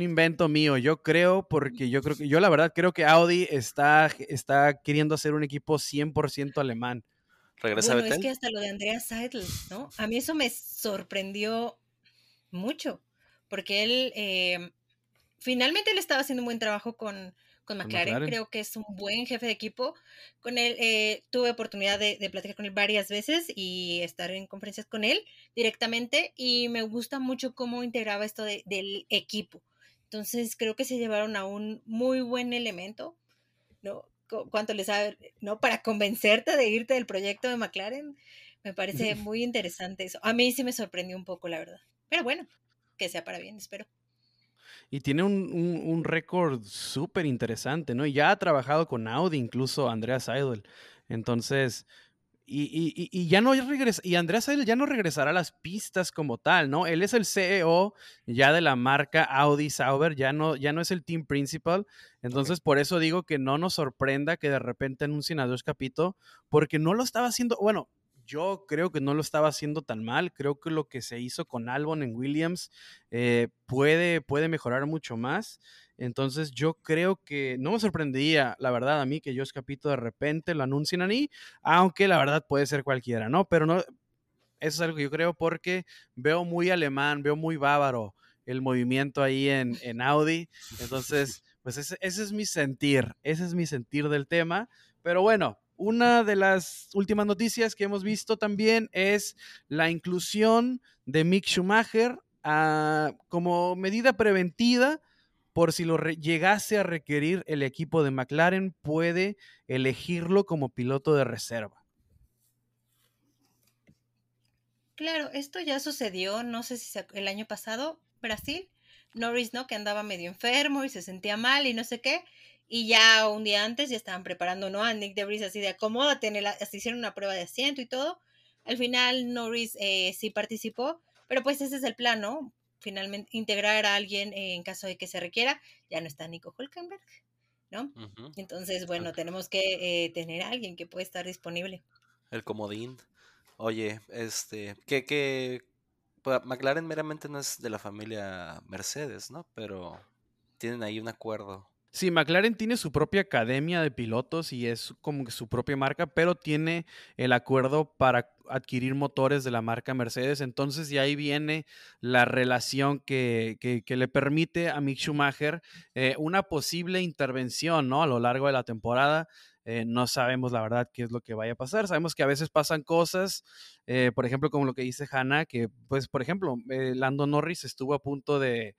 invento mío, yo creo, porque yo la verdad creo que Audi está queriendo hacer un equipo 100% alemán. ¿Regresa Vettel? Es que hasta lo de Andreas Seidl, ¿no? A mí eso me sorprendió mucho. Porque él, finalmente él estaba haciendo un buen trabajo con McLaren, creo que es un buen jefe de equipo. Con él tuve oportunidad de platicar con él varias veces y estar en conferencias con él directamente, y me gusta mucho cómo integraba esto del equipo. Entonces creo que se llevaron a un muy buen elemento, ¿no? ¿Cuánto le sabe, no? Para convencerte de irte del proyecto de McLaren, me parece muy interesante eso. A mí sí me sorprendió un poco, la verdad, pero bueno. Que sea para bien, espero. Y tiene un récord súper interesante, ¿no? Y ya ha trabajado con Audi, incluso Andreas Seidl. Entonces, y ya no regresa, y Andreas Seidl ya no regresará a las pistas como tal, ¿no? Él es el CEO ya de la marca Audi Sauber, ya no es el team principal. Entonces, por eso digo que no nos sorprenda que de repente anuncien a Jost Capito, porque no lo estaba haciendo, bueno. Yo creo que no lo estaba haciendo tan mal. Creo que lo que se hizo con Albon en Williams puede mejorar mucho más. Entonces yo creo que no me sorprendía, la verdad, a mí que Jost Capito de repente lo anuncien ahí, aunque la verdad puede ser cualquiera, ¿no? Pero no, eso es algo que yo creo, porque veo muy alemán, veo muy bávaro el movimiento ahí en Audi. Entonces pues ese es mi sentir, del tema. Pero bueno, una de las últimas noticias que hemos visto también es la inclusión de Mick Schumacher como medida preventiva por si lo llegase a requerir el equipo de McLaren, puede elegirlo como piloto de reserva. Claro, esto ya sucedió, no sé si el año pasado, Brasil, Norris, ¿no? Que andaba medio enfermo y se sentía mal y no sé qué, y ya un día antes ya estaban preparando, ¿no? A Nick de Vries así de acomódate, se hicieron una prueba de asiento y todo. Al final Norris sí participó, pero pues ese es el plan, ¿no? Finalmente integrar a alguien en caso de que se requiera. Ya no está Nico Hülkenberg, ¿no? Uh-huh. Entonces, bueno, tenemos que tener a alguien que pueda estar disponible. El comodín. Oye, que McLaren meramente no es de la familia Mercedes, ¿no? Pero tienen ahí un acuerdo. Sí, McLaren tiene su propia academia de pilotos y es como que su propia marca, pero tiene el acuerdo para adquirir motores de la marca Mercedes. Entonces, y ahí viene la relación que le permite a Mick Schumacher una posible intervención, ¿no? A lo largo de la temporada. No sabemos la verdad qué es lo que vaya a pasar. Sabemos que a veces pasan cosas, por ejemplo, como lo que dice Hannah, que pues, por ejemplo, Lando Norris estuvo a punto de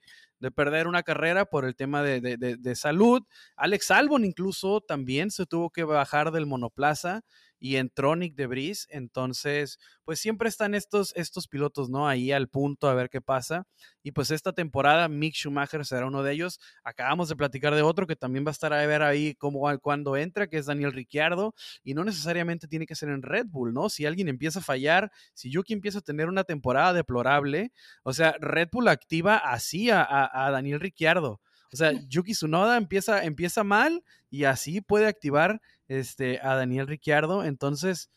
perder una carrera por el tema de salud. Alex Albon incluso también se tuvo que bajar del monoplaza y entró Nick de Vries. Entonces, pues siempre están estos pilotos, ¿no? Ahí al punto a ver qué pasa. Y pues esta temporada Mick Schumacher será uno de ellos. Acabamos de platicar de otro que también va a estar a ver ahí cuando entra, que es Daniel Ricciardo. Y no necesariamente tiene que ser en Red Bull, ¿no? Si alguien empieza a fallar, si Yuki empieza a tener una temporada deplorable, o sea, Red Bull activa así a Daniel Ricciardo. O sea, Yuki Tsunoda empieza mal y así puede activar a Daniel Ricciardo. Entonces,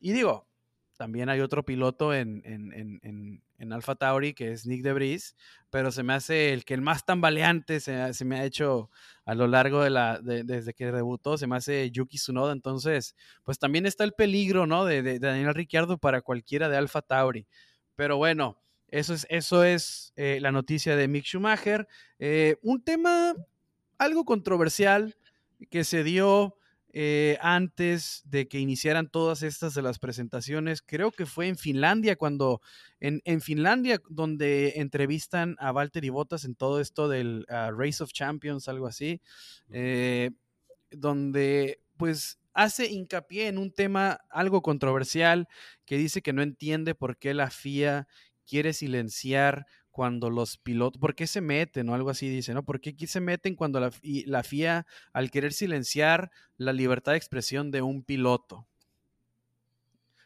y digo, también hay otro piloto en Alfa Tauri que es Nick de Vries, pero se me hace el más tambaleante se me ha hecho a lo largo desde que debutó, se me hace Yuki Tsunoda. Entonces, pues también está el peligro, ¿no? de Daniel Ricciardo para cualquiera de Alfa Tauri. Pero bueno, Eso es la noticia de Mick Schumacher. Un tema algo controversial que se dio antes de que iniciaran todas estas de las presentaciones. Creo que fue en Finlandia, cuando en Finlandia, donde entrevistan a Valtteri Bottas en todo esto del Race of Champions, algo así, donde pues hace hincapié en un tema algo controversial que dice que no entiende por qué la FIA quiere silenciar cuando los pilotos, ¿por qué se meten? O algo así dice, ¿no? ¿Por qué se meten cuando la FIA, al querer silenciar la libertad de expresión de un piloto?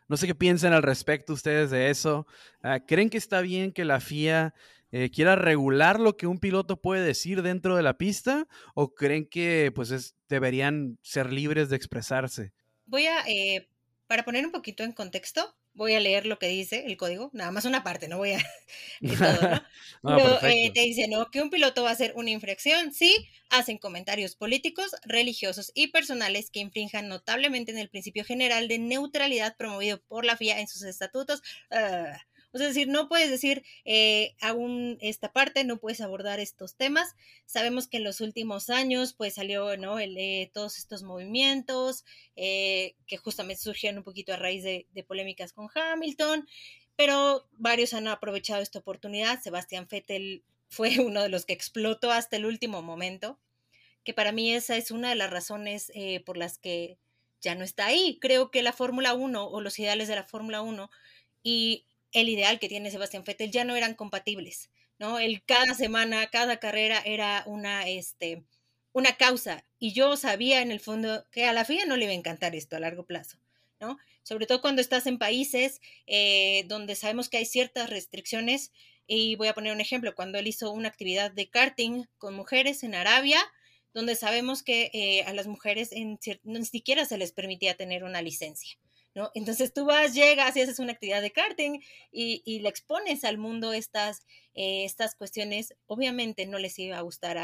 No sé qué piensan al respecto ustedes de eso. ¿Creen que está bien que la FIA quiera regular lo que un piloto puede decir dentro de la pista? ¿O creen que pues deberían ser libres de expresarse? Voy a, para poner un poquito en contexto, voy a leer lo que dice el código, nada más una parte, no voy a todo, ¿no? Pero, te dice, ¿no? Que un piloto va a hacer una infracción si hacen comentarios políticos, religiosos y personales que infrinjan notablemente en el principio general de neutralidad promovido por la FIA en sus estatutos. O sea, es decir, no puedes decir aún esta parte, no puedes abordar estos temas. Sabemos que en los últimos años pues salió, ¿no? Todos estos movimientos que justamente surgieron un poquito a raíz de polémicas con Hamilton, pero varios han aprovechado esta oportunidad. Sebastián Vettel fue uno de los que explotó hasta el último momento, que para mí esa es una de las razones por las que ya no está ahí. Creo que la Fórmula 1 o los ideales de la Fórmula 1 y el ideal que tiene Sebastián Vettel ya no eran compatibles, ¿no? Él cada semana, cada carrera era una causa, y yo sabía en el fondo que a la FIA no le iba a encantar esto a largo plazo, ¿no? Sobre todo cuando estás en países donde sabemos que hay ciertas restricciones, y voy a poner un ejemplo, cuando él hizo una actividad de karting con mujeres en Arabia, donde sabemos que a las mujeres ni siquiera se les permitía tener una licencia, ¿no? Entonces tú vas, llegas y haces una actividad de karting y le expones al mundo estas cuestiones. Obviamente no les iba a gustar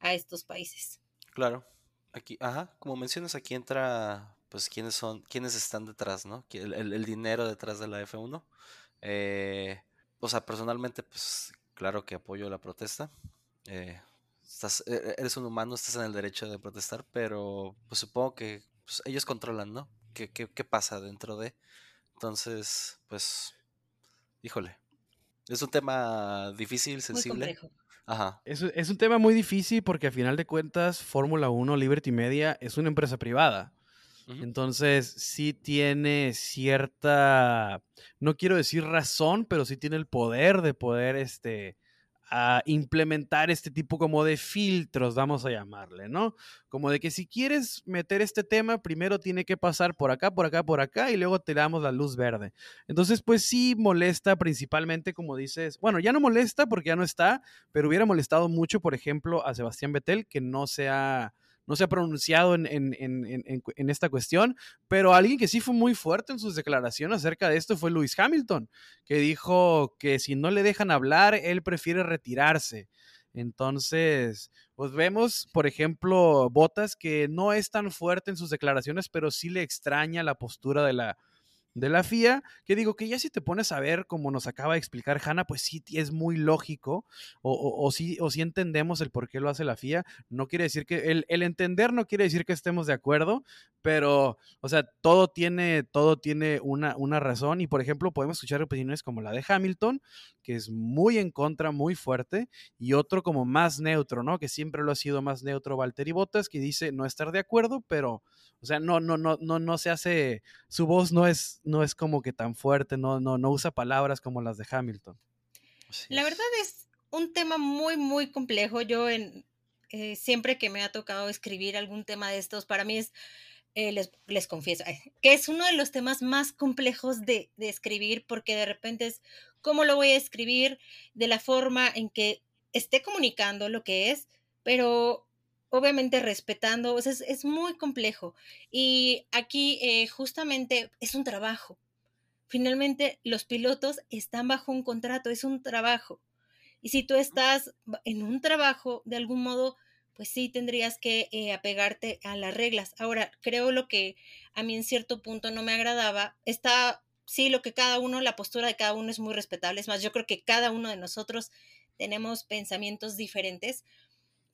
a estos países. Claro. Aquí, como mencionas, aquí entra pues quiénes están detrás, ¿no? El dinero detrás de la F1. O sea, personalmente, pues claro que apoyo la protesta. eres un humano, estás en el derecho de protestar, pero pues supongo que pues, ellos controlan, ¿no? ¿Qué pasa dentro de? Entonces, pues, híjole, es un tema difícil, sensible. Muy complejo. Ajá. Es un tema muy difícil porque a final de cuentas Fórmula 1, Liberty Media es una empresa privada. Uh-huh. Entonces sí tiene cierta, no quiero decir razón, pero sí tiene el poder de poder a implementar este tipo como de filtros, vamos a llamarle, ¿no? Como de que si quieres meter este tema, primero tiene que pasar por acá, por acá, por acá, y luego te damos la luz verde. Entonces, pues sí molesta principalmente, como dices, bueno, ya no molesta porque ya no está, pero hubiera molestado mucho, por ejemplo, a Sebastián Vettel, que no se ha pronunciado en esta cuestión, pero alguien que sí fue muy fuerte en sus declaraciones acerca de esto fue Lewis Hamilton, que dijo que si no le dejan hablar, él prefiere retirarse. Entonces, pues vemos, por ejemplo, Bottas, que no es tan fuerte en sus declaraciones, pero sí le extraña la postura de la FIA, que digo que ya si te pones a ver, como nos acaba de explicar Hanna, pues sí es muy lógico, o sí entendemos el por qué lo hace la FIA. No quiere decir que, el entender no quiere decir que estemos de acuerdo, pero, o sea, todo tiene una razón, y por ejemplo, podemos escuchar opiniones como la de Hamilton, que es muy en contra, muy fuerte, y otro como más neutro, ¿no? Que siempre lo ha sido más neutro, Valtteri Bottas, que dice no estar de acuerdo, pero, o sea, no se hace, su voz no es como que tan fuerte, no usa palabras como las de Hamilton. La verdad es un tema muy, muy complejo. Yo siempre que me ha tocado escribir algún tema de estos, para mí es, les confieso, que es uno de los temas más complejos de escribir, porque de repente es cómo lo voy a escribir, de la forma en que esté comunicando lo que es, pero obviamente respetando, o sea, es muy complejo. Y aquí justamente es un trabajo. Finalmente los pilotos están bajo un contrato, es un trabajo. Y si tú estás en un trabajo, de algún modo, pues sí tendrías que apegarte a las reglas. Ahora, creo lo que a mí en cierto punto no me agradaba, sí, lo que cada uno, la postura de cada uno es muy respetable. Es más, yo creo que cada uno de nosotros tenemos pensamientos diferentes.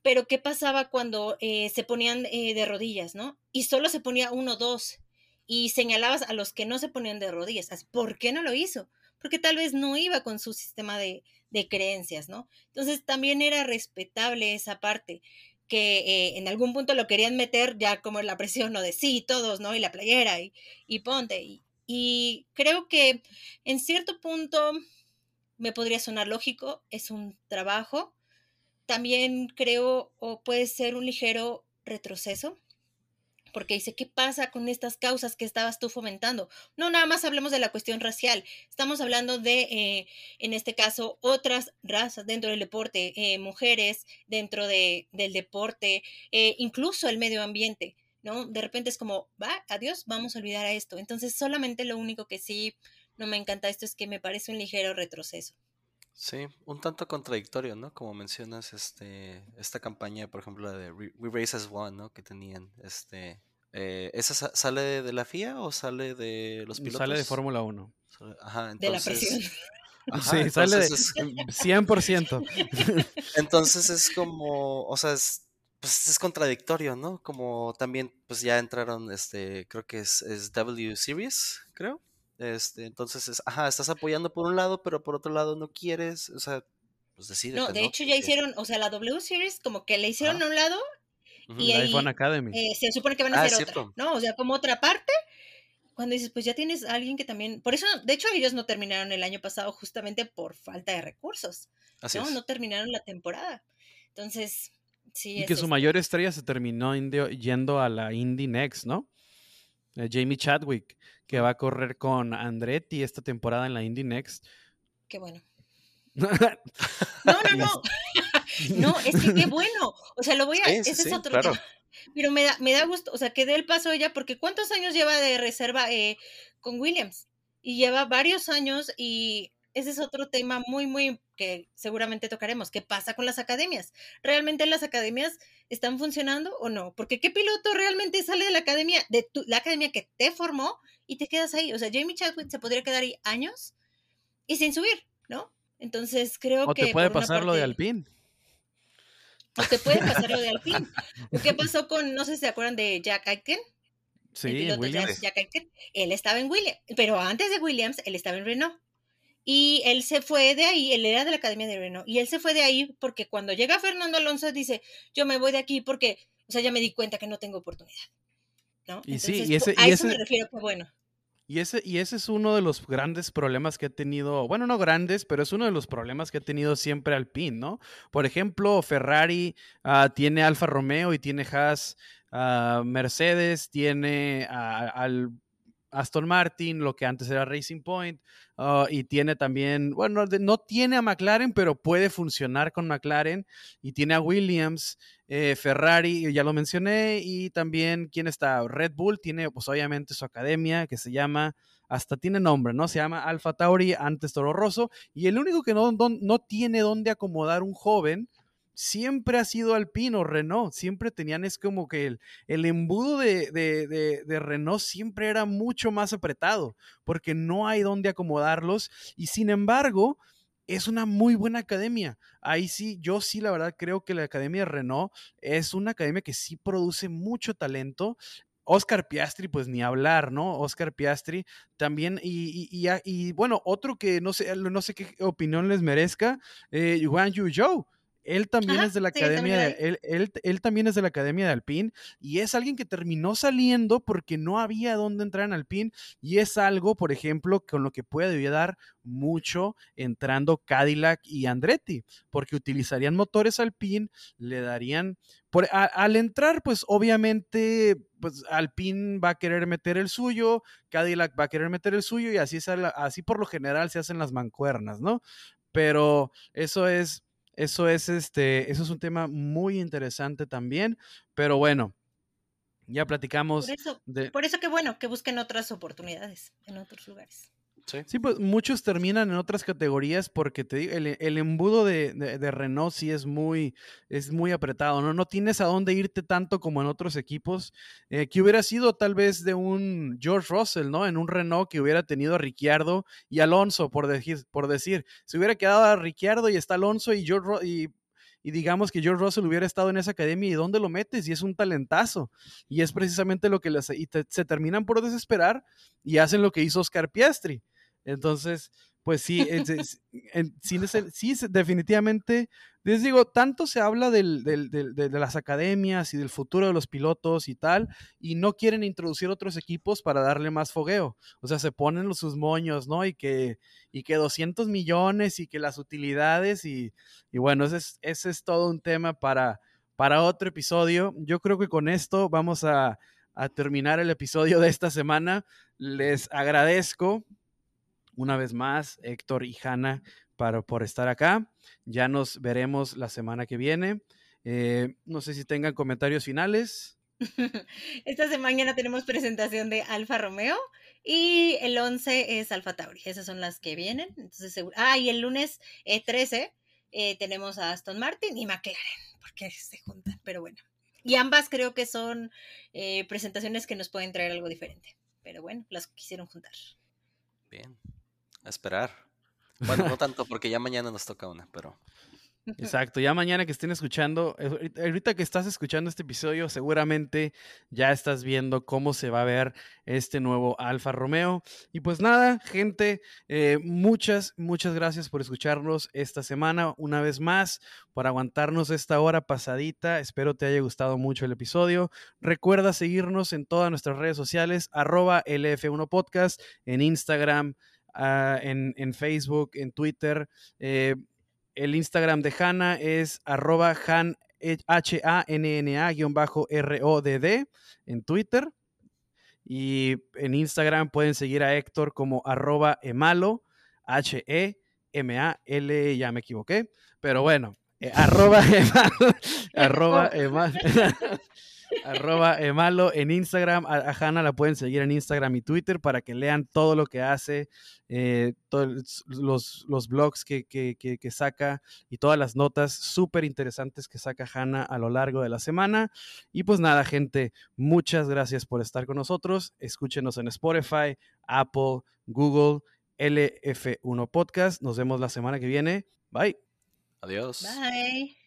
Pero ¿qué pasaba cuando se ponían de rodillas, no? Y solo se ponía uno o dos, y señalabas a los que no se ponían de rodillas. ¿Por qué no lo hizo? Porque tal vez no iba con su sistema de creencias, ¿no? Entonces también era respetable esa parte, que en algún punto lo querían meter ya como la presión, ¿no? De sí, todos, ¿no? Y la playera, y ponte. Y creo que en cierto punto me podría sonar lógico, es un trabajo. También creo, o puede ser un ligero retroceso, porque dice, ¿qué pasa con estas causas que estabas tú fomentando? No, nada más hablemos de la cuestión racial, estamos hablando de, en este caso, otras razas dentro del deporte, mujeres dentro del deporte, incluso el medio ambiente, ¿no? De repente es como, adiós, vamos a olvidar a esto. Entonces, solamente lo único que sí no me encanta esto es que me parece un ligero retroceso. Sí, un tanto contradictorio, ¿no? Como mencionas, esta campaña, por ejemplo, la de We Race as One, ¿no? Que tenían, ¿esa sale de la FIA o sale de los pilotos? Sale de Fórmula 1. Ajá, entonces, de la presión. Ajá, sí, entonces, sale de 100%. Entonces es como, o sea, pues es contradictorio, ¿no? Como también, pues ya entraron, creo que es W Series, creo. Entonces estás apoyando por un lado, pero por otro lado no quieres, o sea, pues decídete, ¿no? No, de hecho ya hicieron, o sea, la W Series como que la hicieron a un lado, y ahí se supone que van a hacer otra, ¿no? O sea, como otra parte, cuando dices, pues ya tienes a alguien que también, por eso, de hecho ellos no terminaron el año pasado justamente por falta de recursos, así ¿no? Es. No terminaron la temporada, entonces, sí. Y que su mayor estrella se terminó yendo a la Indy Next, ¿no? Jamie Chadwick, que va a correr con Andretti esta temporada en la Indy Next. Qué bueno. No. No, es que qué bueno. O sea, lo voy a... Sí, ese es otro claro. Tema. Pero me da gusto, o sea, que dé el paso ella, porque ¿cuántos años lleva de reserva con Williams? Y lleva varios años, y ese es otro tema muy, muy... que seguramente tocaremos. ¿Qué pasa con las academias? ¿Realmente las academias están funcionando o no? Porque ¿qué piloto realmente sale de la academia, la academia que te formó, y te quedas ahí? O sea, Jamie Chadwick se podría quedar ahí años y sin subir, ¿no? Entonces creo que... O te puede pasar lo de Alpine. O te puede pasar lo de Alpine. ¿Qué pasó con, no sé si se acuerdan de Jack Aitken? Sí, Williams. Jack Aitken. Él estaba en Williams, pero antes de Williams, él estaba en Renault. Y él se fue de ahí, él era de la Academia de Renault, y él se fue de ahí porque cuando llega Fernando Alonso dice, yo me voy de aquí porque, o sea, ya me di cuenta que no tengo oportunidad, ¿no? Y entonces, sí, y ese, a eso me refiero, que bueno. Y ese es uno de los grandes problemas que ha tenido, bueno, no grandes, pero es uno de los problemas que ha tenido siempre Alpine, ¿no? Por ejemplo, Ferrari tiene Alfa Romeo y tiene Haas, Mercedes tiene al Aston Martin, lo que antes era Racing Point, y tiene también, bueno, no tiene a McLaren, pero puede funcionar con McLaren, y tiene a Williams, Ferrari, ya lo mencioné, y también, ¿quién está? Red Bull tiene, pues obviamente, su academia, que se llama, hasta tiene nombre, ¿no? Se llama Alfa Tauri, antes Toro Rosso, y el único que no tiene dónde acomodar un joven siempre ha sido Alpine o Renault. Siempre tenían, es como que el embudo de Renault siempre era mucho más apretado, porque no hay dónde acomodarlos, y sin embargo, es una muy buena academia. Ahí sí, yo sí la verdad creo que la academia de Renault es una academia que sí produce mucho talento. Oscar Piastri, pues ni hablar, ¿no? Oscar Piastri también, y bueno, otro que no sé qué opinión les merezca, Guan Yu Zhou. Él también, ajá, es de la, sí, academia, él también es de la academia de Alpine, y es alguien que terminó saliendo porque no había dónde entrar en Alpine, y es algo, por ejemplo, con lo que puede ayudar mucho entrando Cadillac y Andretti, porque utilizarían motores Alpine, le darían, al entrar, pues obviamente, pues Alpine va a querer meter el suyo, Cadillac va a querer meter el suyo, y así por lo general se hacen las mancuernas, ¿no? Pero eso es un tema muy interesante también, pero bueno, ya platicamos. Por eso que bueno, que busquen otras oportunidades en otros lugares. Sí, pues muchos terminan en otras categorías porque te digo, el embudo de Renault sí es muy apretado, ¿no? No tienes a dónde irte tanto como en otros equipos, que hubiera sido tal vez de un George Russell, ¿no? En un Renault que hubiera tenido a Ricciardo y Alonso, por decir. Se hubiera quedado a Ricciardo y está Alonso y George, y digamos que George Russell hubiera estado en esa academia, ¿y dónde lo metes? Y es un talentazo, y es precisamente lo que se terminan por desesperar y hacen lo que hizo Oscar Piastri. Entonces, pues sí, sí, definitivamente, les digo, tanto se habla de las academias y del futuro de los pilotos y tal, y no quieren introducir otros equipos para darle más fogueo. O sea, se ponen sus moños, ¿no? Y que 200 millones y que las utilidades y bueno, ese es todo un tema para otro episodio. Yo creo que con esto vamos a terminar el episodio de esta semana. Les agradezco una vez más, Héctor y Hanna, por estar acá. Ya nos veremos la semana que viene. No sé si tengan comentarios finales. Esta semana tenemos presentación de Alfa Romeo y el 11 es Alfa Tauri. Esas son las que vienen. Entonces, y el lunes 13 tenemos a Aston Martin y McLaren, porque se juntan, pero bueno. Y ambas creo que son presentaciones que nos pueden traer algo diferente. Pero bueno, las quisieron juntar. Bien, a esperar. Bueno, no tanto porque ya mañana nos toca una, pero... Exacto, ya mañana que estén escuchando, ahorita que estás escuchando este episodio, seguramente ya estás viendo cómo se va a ver este nuevo Alfa Romeo. Y pues nada, gente, muchas gracias por escucharnos esta semana, una vez más, por aguantarnos esta hora pasadita. Espero te haya gustado mucho el episodio. Recuerda seguirnos en todas nuestras redes sociales, @LF1Podcast, en Instagram, en Facebook, en Twitter. El Instagram de Hanna es @HANNA_RODD en Twitter. Y en Instagram pueden seguir a Héctor como @Emalo, HEMAL, ya me equivoqué. Pero bueno, @Emalo. @Emalo en Instagram. A Hanna la pueden seguir en Instagram y Twitter para que lean todo lo que hace, todos los blogs que saca y todas las notas súper interesantes que saca Hanna a lo largo de la semana. Y pues nada, gente, muchas gracias por estar con nosotros. Escúchenos en Spotify, Apple, Google, LF1 Podcast. Nos vemos la semana que viene. Bye. Adiós. Bye.